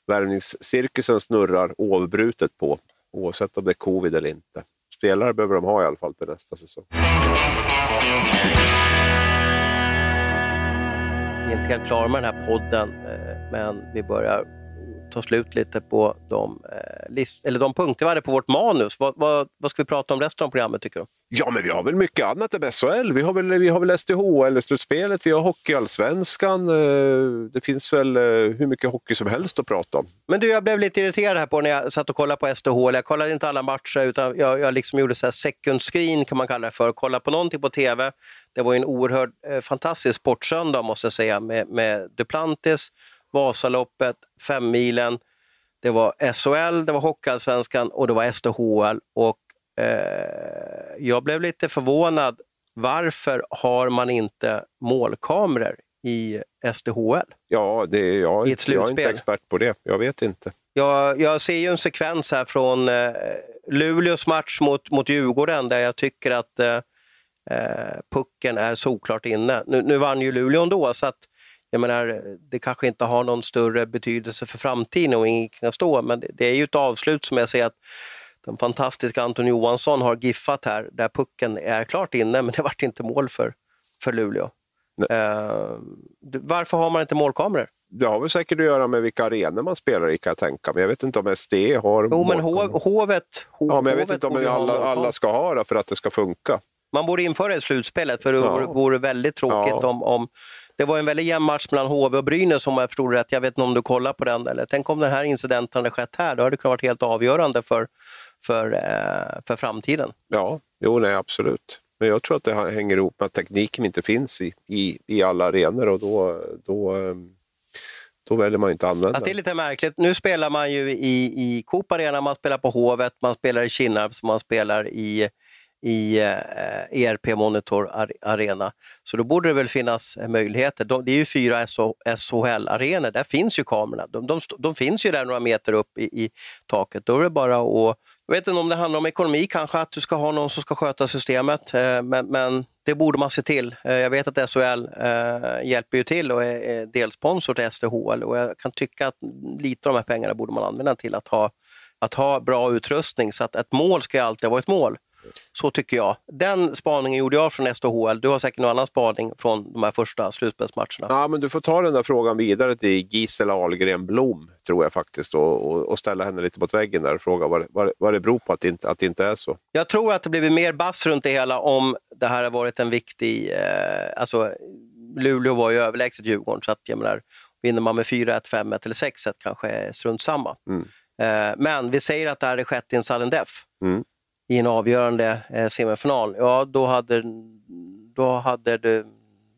värvningscirkusen snurrar oavbrutet på, oavsett om det är covid eller inte. Spelare behöver de ha i alla fall till nästa säsong. Vi är inte helt klara med den här podden, men vi börjar ta slut lite på de punkter vi hade på vårt manus. Vad ska vi prata om resten av programmet, tycker du? Ja, men vi har väl mycket annat än SHL. Vi har väl STHL, slutspelet, vi har hockeyallsvenskan. Det finns väl hur mycket hockey som helst att prata om. Men du, jag blev lite irriterad här på när jag satt och kollade på STHL. Jag kollade inte alla matcher, utan jag liksom gjorde så här second screen, kan man kalla det för. Kolla på någonting på tv. Det var ju en oerhörd fantastisk sportsöndag, måste jag säga, med Duplantis, Vasaloppet, 5-milen, det var SHL, det var Hockeyallsvenskan och det var STHL. Och jag blev lite förvånad, varför har man inte målkameror i STHL? Ja, jag är inte expert på det, jag vet inte. Jag ser ju en sekvens här från Luleås match mot Djurgården, där jag tycker att pucken är såklart inne. Nu vann ju Luleå ändå, så att jag menar, det kanske inte har någon större betydelse för framtiden och ingen kan stå, men det är ju ett avslut som jag ser att den fantastiska Anton Johansson har giffat här, där pucken är klart inne, men det vart inte mål för Luleå. Varför har man inte målkameror? Det har väl säkert att göra med vilka arenor man spelar i, kan jag tänka. Men jag vet inte om SD har målkameror. Jo, men Hovet. Ja, men jag vet inte om alla ska ha det för att det ska funka. Man borde införa det slutspelet, för det vore väldigt tråkigt om det var en väldigt jämn match mellan HV och Brynäs, som jag förstod rätt. Jag vet inte om du kollar på den, eller tänk om den här incidenten hade skett här, då hade det kunnat varit helt avgörande för framtiden. Ja, jo, nej, absolut. Men jag tror att det hänger ihop med att tekniken inte finns i alla arenor, och då väljer man inte att använda. Alltså, det är lite märkligt. Nu spelar man ju i Coop Arena, man spelar på Hovet, man spelar i Kinnarps, man spelar i ERP Monitor Arena. Så då borde det väl finnas möjligheter. Det är ju 4 SHL-arenor. Där finns ju kamerorna. De finns ju där några meter upp i taket. Då är det bara att... Jag vet inte om det handlar om ekonomi kanske, att du ska ha någon som ska sköta systemet. Men det borde man se till. Jag vet att SHL hjälper ju till och är delsponsor till STHL. Och jag kan tycka att lite av de här pengarna borde man använda till att ha bra utrustning. Så att ett mål ska ju alltid vara ett mål. Så tycker jag. Den spaningen gjorde jag från STHL. Du har säkert någon annan spaning från de här första slutspelsmatcherna. Ja, men du får ta den där frågan vidare till Gisela Ahlgren Blom, tror jag faktiskt, och ställa henne lite mot väggen där och fråga vad det beror på att det inte är så. Jag tror att det blir mer bass runt det hela om det här har varit en viktig... alltså, Luleå var ju överlägset Djurgården, så att jag menar, vinner man med 4-1, 5-1 eller 6-1 kanske är strunt samma. Mm. Men vi säger att det här är skett i en sudden death. Mm. I en avgörande semifinal, ja, då hade det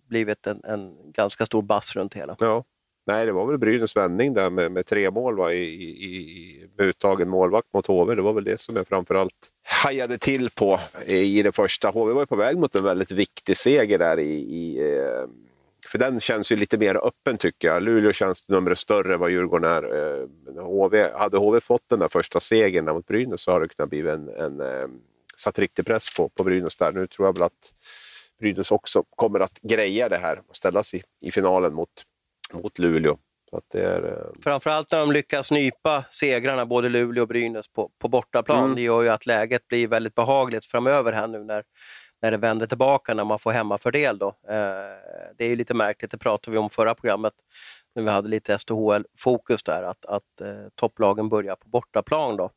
blivit en ganska stor bass runt hela. Ja. Nej, det var väl Brynäs vändning där med 3 mål i uttagen målvakt mot HV. Det var väl det som jag framförallt hajade till på i det första. HV var ju på väg mot en väldigt viktig seger där för den känns ju lite mer öppen, tycker jag. Luleå känns numret större vad Djurgården är. Hade HV fått den där första segern mot Brynäs, så hade det kunnat blivit en satt riktig press på Brynäs där. Nu tror jag väl att Brynäs också kommer att greja det här och ställas i finalen mot Luleå. Så att det är, framförallt när de lyckas nypa segrarna, både Luleå och Brynäs, på bortaplan. Mm. Det gör ju att läget blir väldigt behagligt framöver här nu när det vänder tillbaka, när man får hemmafördel då. Det är ju lite märkligt, det pratade vi om förra programmet när vi hade lite STHL-fokus där, att topplagen börjar på bortaplan då.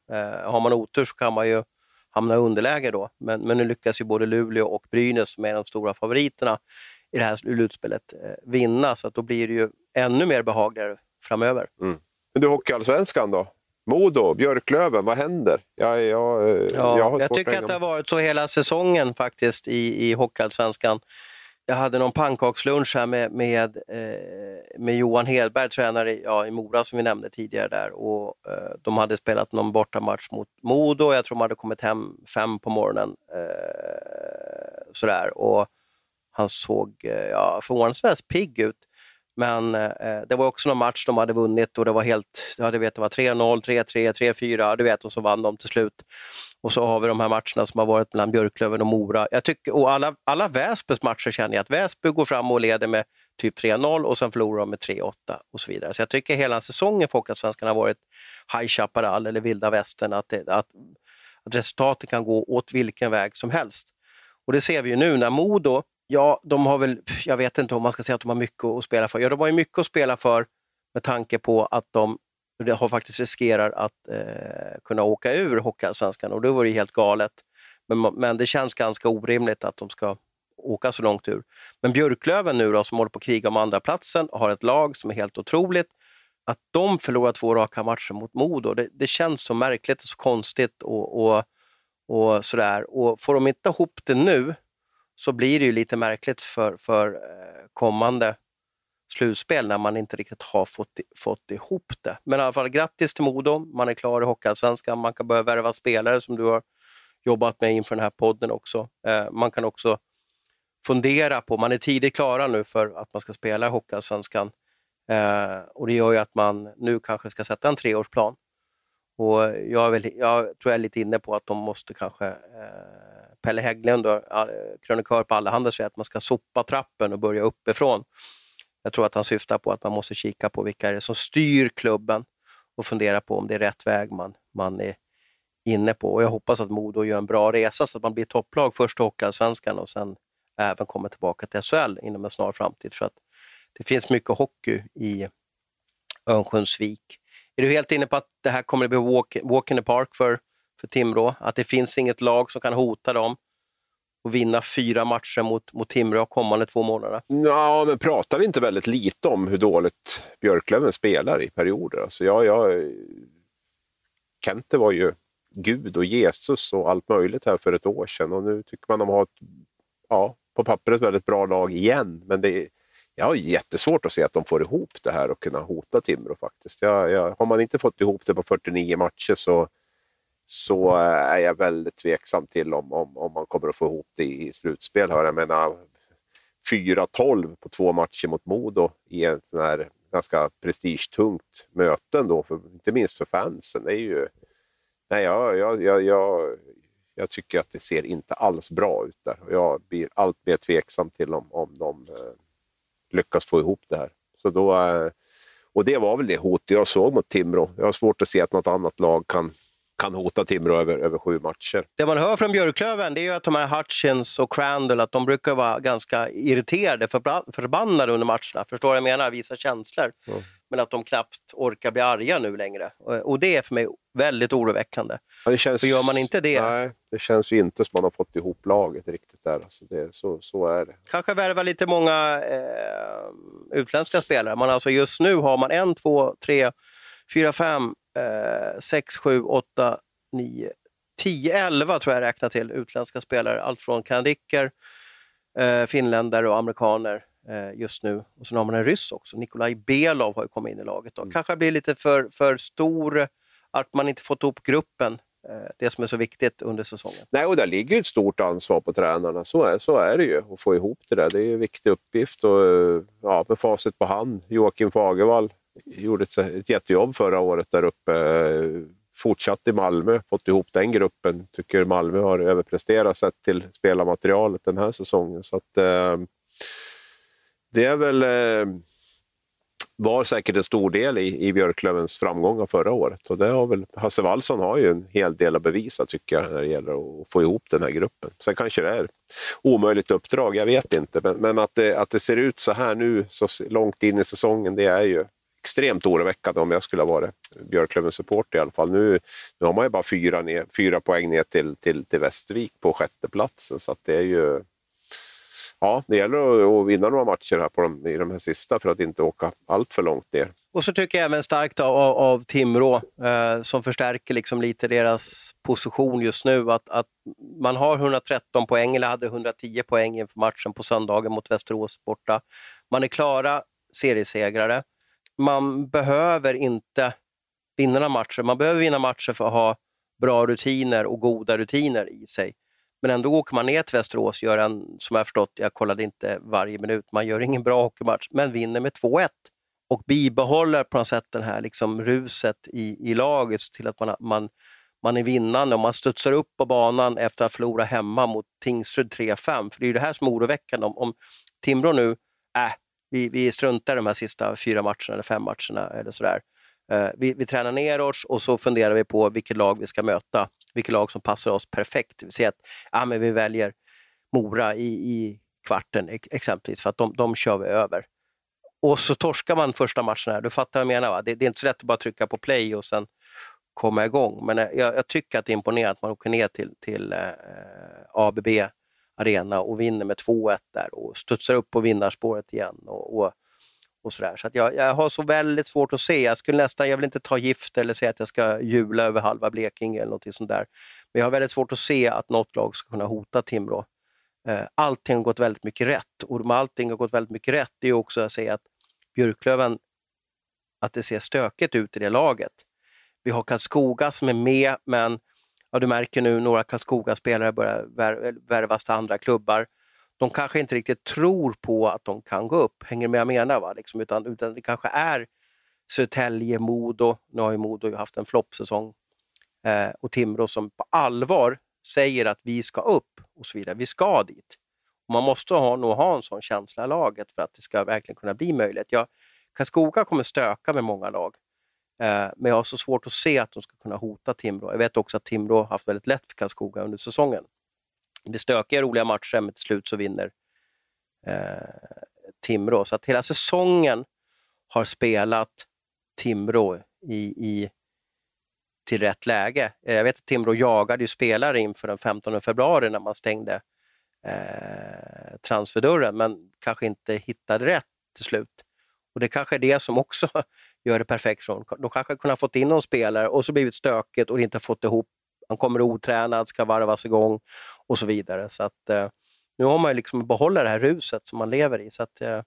Har man otur så kan man ju hamna i underläge då, men nu lyckas ju både Luleå och Brynäs, som är de stora favoriterna i det här slutspelet, vinna, så att då blir det ju ännu mer behagligare framöver. Mm. Men du, Hockeyallsvenskan då? Modo, Björklöven, vad händer? Jag tycker att det har varit så hela säsongen faktiskt i Hockeyallsvenskan. Jag hade någon pannkakslunch här med Johan Hedberg, tränare i Mora, som vi nämnde tidigare där. Och de hade spelat någon bortamatch mot Modo. Jag tror de hade kommit hem 5 på morgonen. Sådär. Och han såg förvånansvärt pigg ut. Men det var också någon match de hade vunnit, och det var helt, det var 3-0, 3-3, 3-4, och så vann de till slut. Och så har vi de här matcherna som har varit mellan Björklöven och Mora. Jag tycker, och alla Väsbys matcher känner jag att Väsby går fram och leder med typ 3-0 och sen förlorar de med 3-8 och så vidare. Så jag tycker hela säsongen för Hockeyallsvenskan har varit High Chaparral eller Vilda Västern, att resultatet kan gå åt vilken väg som helst. Och det ser vi ju nu när Modo, de har väl, jag vet inte om man ska säga att de har mycket att spela för. Ja, de har ju mycket att spela för med tanke på att de har faktiskt riskerar att kunna åka ur Hockeyallsvenskan, och då var det helt galet. Men det känns ganska orimligt att de ska åka så långt ur. Men Björklöven nu då, som håller på att kriga om andra platsen, har ett lag som är helt otroligt. Att de förlorar 2 raka matcher mot Modo, det känns så märkligt och så konstigt och sådär. Och får de inte ihop det nu, så blir det ju lite märkligt för kommande slutspel, när man inte riktigt har fått ihop det. Men i alla fall, grattis till Modo. Man är klar i Hockeyallsvenskan. Man kan börja värva spelare, som du har jobbat med inför den här podden också. Man kan också fundera på, man är tidigt klara nu för att man ska spela i Hockeyallsvenskan. Och det gör ju att man nu kanske ska sätta en 3-årsplan. Och jag tror jag är lite inne på att de måste kanske... Pelle Hägglund, krönikör på Allehanda, säger att man ska sopa trappen och börja uppifrån. Jag tror att han syftar på att man måste kika på vilka är det som styr klubben och fundera på om det är rätt väg man är inne på. Och jag hoppas att Modo gör en bra resa så att man blir topplag först i Hockeyallsvenskan och sen även kommer tillbaka till SHL inom en snar framtid. För att det finns mycket hockey i Örnsköldsvik. Är du helt inne på att det här kommer att bli walk in the park för Timrå, att det finns inget lag som kan hota dem? och vinna 4 matcher mot Timrå kommande 2 månader? Ja, men pratar vi inte väldigt lite om hur dåligt Björklöven spelar i perioder? Alltså jag Kente var ju Gud och Jesus och allt möjligt här för ett år sedan, och nu tycker man de har på pappret väldigt bra lag igen, men jag har jättesvårt att se att de får ihop det här och kunna hota Timrå faktiskt. Har man inte fått ihop det på 49 matcher så är jag väldigt tveksam till om man kommer att få ihop det i slutspel här. Jag menar 4-12 på 2 matcher mot Mod i en sån här ganska prestigetungt möten då, inte minst för fansen. Det är ju... Nej, jag tycker att det ser inte alls bra ut där. Jag blir allt mer tveksam till om de lyckas få ihop det här. Så då, och det var väl det hot jag såg mot Timrå. Jag har svårt att se att något annat lag kan hota Timrå över 7 matcher. Det man hör från Björklöven, det är ju att de här Hutchins och Crandall, att de brukar vara ganska irriterade, förbannade under matcherna. Förstår vad jag menar? Visa känslor. Mm. Men att de knappt orkar bli arga nu längre. Och det är för mig väldigt oroväckande. Ja, det känns, för gör man inte det... Nej, det känns ju inte som man har fått ihop laget riktigt där. Alltså så är det. Kanske värva lite många utländska spelare. Man alltså just nu har man 1, 2, 3, 4, 5, 6, 7, 8, 9, 10, 11 tror jag räknar till utländska spelare. Allt från kanadiker, finländare och amerikaner just nu. Och sen har man en ryss också. Nikolaj Belov har ju kommit in i laget. Då. Kanske blir lite för stor att man inte fått ihop gruppen, det som är så viktigt under säsongen. Nej, och där ligger ett stort ansvar på tränarna. Så är det ju att få ihop det där. Det är en viktig uppgift. Och, med facit på hand. Joakim Fagervall gjorde ett jättejobb förra året där uppe. Fortsatt i Malmö. Fått ihop den gruppen. Tycker Malmö har överpresterat sett till spelarmaterialet den här säsongen. Så att... Det är väl, var säkert en stor del i Björklövens framgångar förra året. Och det har väl, Hasse Wallson har ju en hel del att bevisa tycker jag när det gäller att få ihop den här gruppen. Sen kanske det är omöjligt uppdrag, jag vet inte. Men att det ser ut så här nu så långt in i säsongen, det är ju extremt oroväckande om jag skulle ha varit Björklövens support i alla fall. Nu har man ju bara 4 poäng ner till Västervik på sjätteplatsen, så att det är ju... Ja, det gäller att vinna några matcher här i de här sista för att inte åka allt för långt ner. Och så tycker jag även starkt av Timrå som förstärker liksom lite deras position just nu. Att man har 113 poäng eller hade 110 poäng inför matchen på söndagen mot Västerås borta. Man är klara seriesegrare. Man behöver inte vinna matcher. Man behöver vinna matcher för att ha bra rutiner och goda rutiner i sig. Men ändå åker man ner till Västerås, gör en, som jag förstått, jag kollade inte varje minut, man gör ingen bra hockeymatch, men vinner med 2-1 och bibehåller på något sätt den här liksom ruset i laget till att man är vinnande, och man studsar upp på banan efter att förlora hemma mot Tingsryd 3-5, för det är ju det här som är oroväckande. Om Timrå nu, vi struntar de här sista 4 matcherna eller 5 matcherna eller sådär. Vi tränar ner oss och så funderar vi på vilket lag vi ska möta. Vilket lag som passar oss perfekt. Vi ser att men vi väljer Mora i kvarten exempelvis. För att de kör vi över. Och så torskar man första matchen här. Du fattar vad jag menar, va? Det är inte så lätt att bara trycka på play och sen komma igång. Men jag tycker att det är imponerande att man åker ner till ABB Arena och vinner med 2-1 där. Och studsar upp på vinnarspåret igen. Och sådär. Så att jag har så väldigt svårt att se. Jag vill inte ta gift eller säga att jag ska jula över halva Blekinge eller något sånt där. Men jag har väldigt svårt att se att något lag ska kunna hota Timrå. Allting har gått väldigt mycket rätt. Och om allting har gått väldigt mycket rätt, det är också att säga att Björklöven, att det ser stökigt ut i det laget. Vi har Karlskoga som är med, men du märker nu några Karlskoga-spelare börjar värvas till andra klubbar. De kanske inte riktigt tror på att de kan gå upp. Hänger med jag menar, va? Liksom, utan det kanske är Södertälje, Modo. Nu har ju Modo haft en floppsäsong. Och Timrå som på allvar säger att vi ska upp och så vidare. Vi ska dit. Och man måste nog ha en sån känsla i laget för att det ska verkligen kunna bli möjligt. Karlskoga kommer stöka med många lag. Men jag har så svårt att se att de ska kunna hota Timrå. Jag vet också att Timrå har haft väldigt lätt för Karlskoga under säsongen. Det stökiga roliga matcher, men till slut så vinner Timrå. Så att hela säsongen har spelat Timrå till rätt läge. Jag vet att Timrå jagade ju spelare inför den 15 februari när man stängde transferdörren, men kanske inte hittade rätt till slut. Och det kanske är det som också gör det perfekt från. De kanske kunde ha fått in någon spelare och så blivit stökigt och inte fått ihop. Han kommer otränad, ska varvas igång och så vidare. Så att nu har man ju liksom behållit det här ruset som man lever i. Så att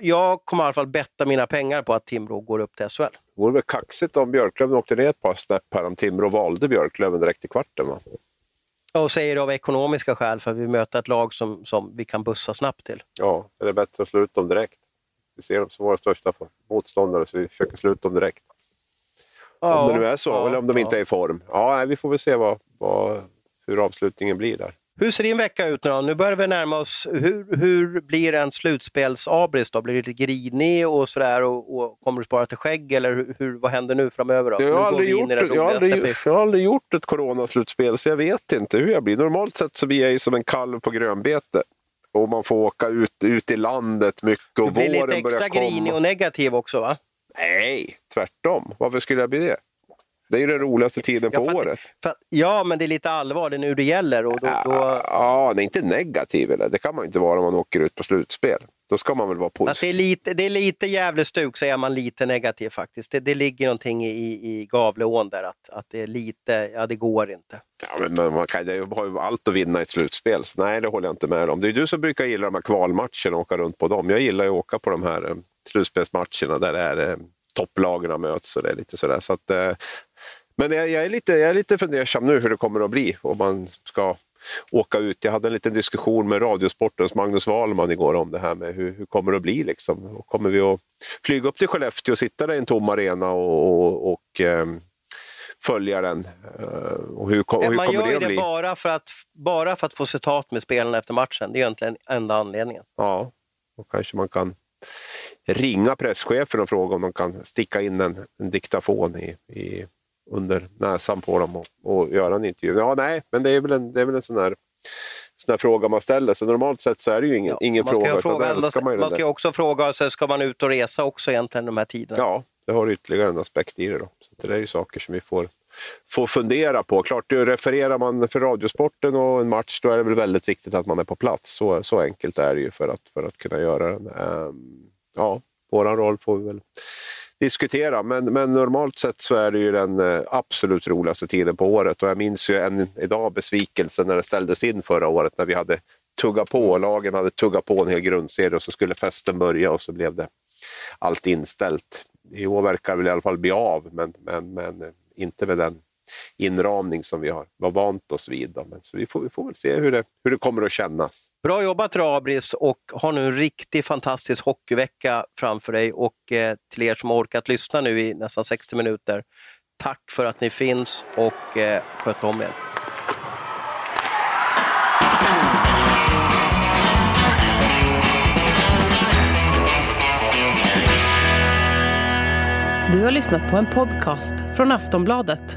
jag kommer i alla fall betta mina pengar på att Timrå går upp till SHL. Det vore väl kaxigt om Björklöv åkte ner ett par snäpp här, om Timrå valde Björklöven direkt i kvarten, va? Ja, och säger det av ekonomiska skäl, för att vi möter ett lag som vi kan bussa snabbt till. Ja, det är bättre att sluta dem direkt. Vi ser dem som våra största motståndare, så vi försöker sluta dem direkt. Ja, om det nu är så, eller om de inte är i form. Ja, vi får väl se hur avslutningen blir där. Hur ser din vecka ut nu då? Nu börjar vi närma oss. Hur blir en slutspelsabris då? Blir det lite grinig och sådär och kommer du spara till skägg? Eller vad händer nu framöver då? Jag har aldrig gjort ett coronaslutspel, så jag vet inte hur jag blir. Normalt sett så blir jag ju som en kalv på grönbete. Och man får åka ut i landet mycket och våren börjar komma. Du blir lite extra grinig och negativ också, va? Nej, tvärtom. Varför skulle jag bli det? Det är ju den roligaste tiden på året. Ja, men det är lite allvar, det är nu det gäller. Och ja, det är inte negativ. Eller? Det kan man ju inte vara om man åker ut på slutspel. Då ska man väl vara positiv. Alltså, det är lite jävligt stuk, så är man lite negativ faktiskt. Det ligger någonting i Gavleån där, att det är lite, ja, det går inte. Ja, men man kan ju ha allt att vinna i ett slutspel. Så nej, det håller jag inte med om. Det är du som brukar gilla de här kvalmatcherna och åka runt på dem. Jag gillar ju att åka på de här slutspelsmatcherna där det är topplagarna möts och det är lite sådär. Så att... Men jag är lite fundersam nu hur det kommer att bli om man ska åka ut. Jag hade en liten diskussion med Radiosportens Magnus Wahlman igår om det här med hur kommer det att bli liksom. Kommer vi att flyga upp till Skellefteå och sitta där i en tom arena och följa den? Och hur man kommer gör det att bli? Bara för att få citat med spelarna efter matchen. Det är egentligen enda anledningen. Ja, och kanske man kan ringa presschefen och fråga om man kan sticka in en diktafon i under näsan på dem och göra en intervju. Ja, nej, men det är väl en sån här fråga man ställer. Så normalt sett så är det ju ingen fråga. Man ska också fråga, så ska man ut och resa också egentligen de här tiderna? Ja, det har ytterligare en aspekt i det då. Så det är ju saker som vi får fundera på. Klart, det refererar man för Radiosporten och en match, då är det väl väldigt viktigt att man är på plats. Så enkelt är det ju för att kunna göra den. Ja, våran roll får vi väl diskutera, men normalt sett så är det ju den absolut roligaste tiden på året, och jag minns ju idag besvikelsen när det ställdes in förra året, när vi hade lagen hade tuggat på en hel grundserie och så skulle festen börja och så blev det allt inställt. I år verkar det väl i alla fall bli av, men inte med den inramning som vi har vant oss vid. Men så vi får väl se hur det kommer att kännas. Bra jobbat Rabris, och ha nu en riktigt fantastisk hockeyvecka framför dig, och till er som har orkat lyssna nu i nästan 60 minuter. Tack för att ni finns, och sköt om er. Du har lyssnat på en podcast från Aftonbladet.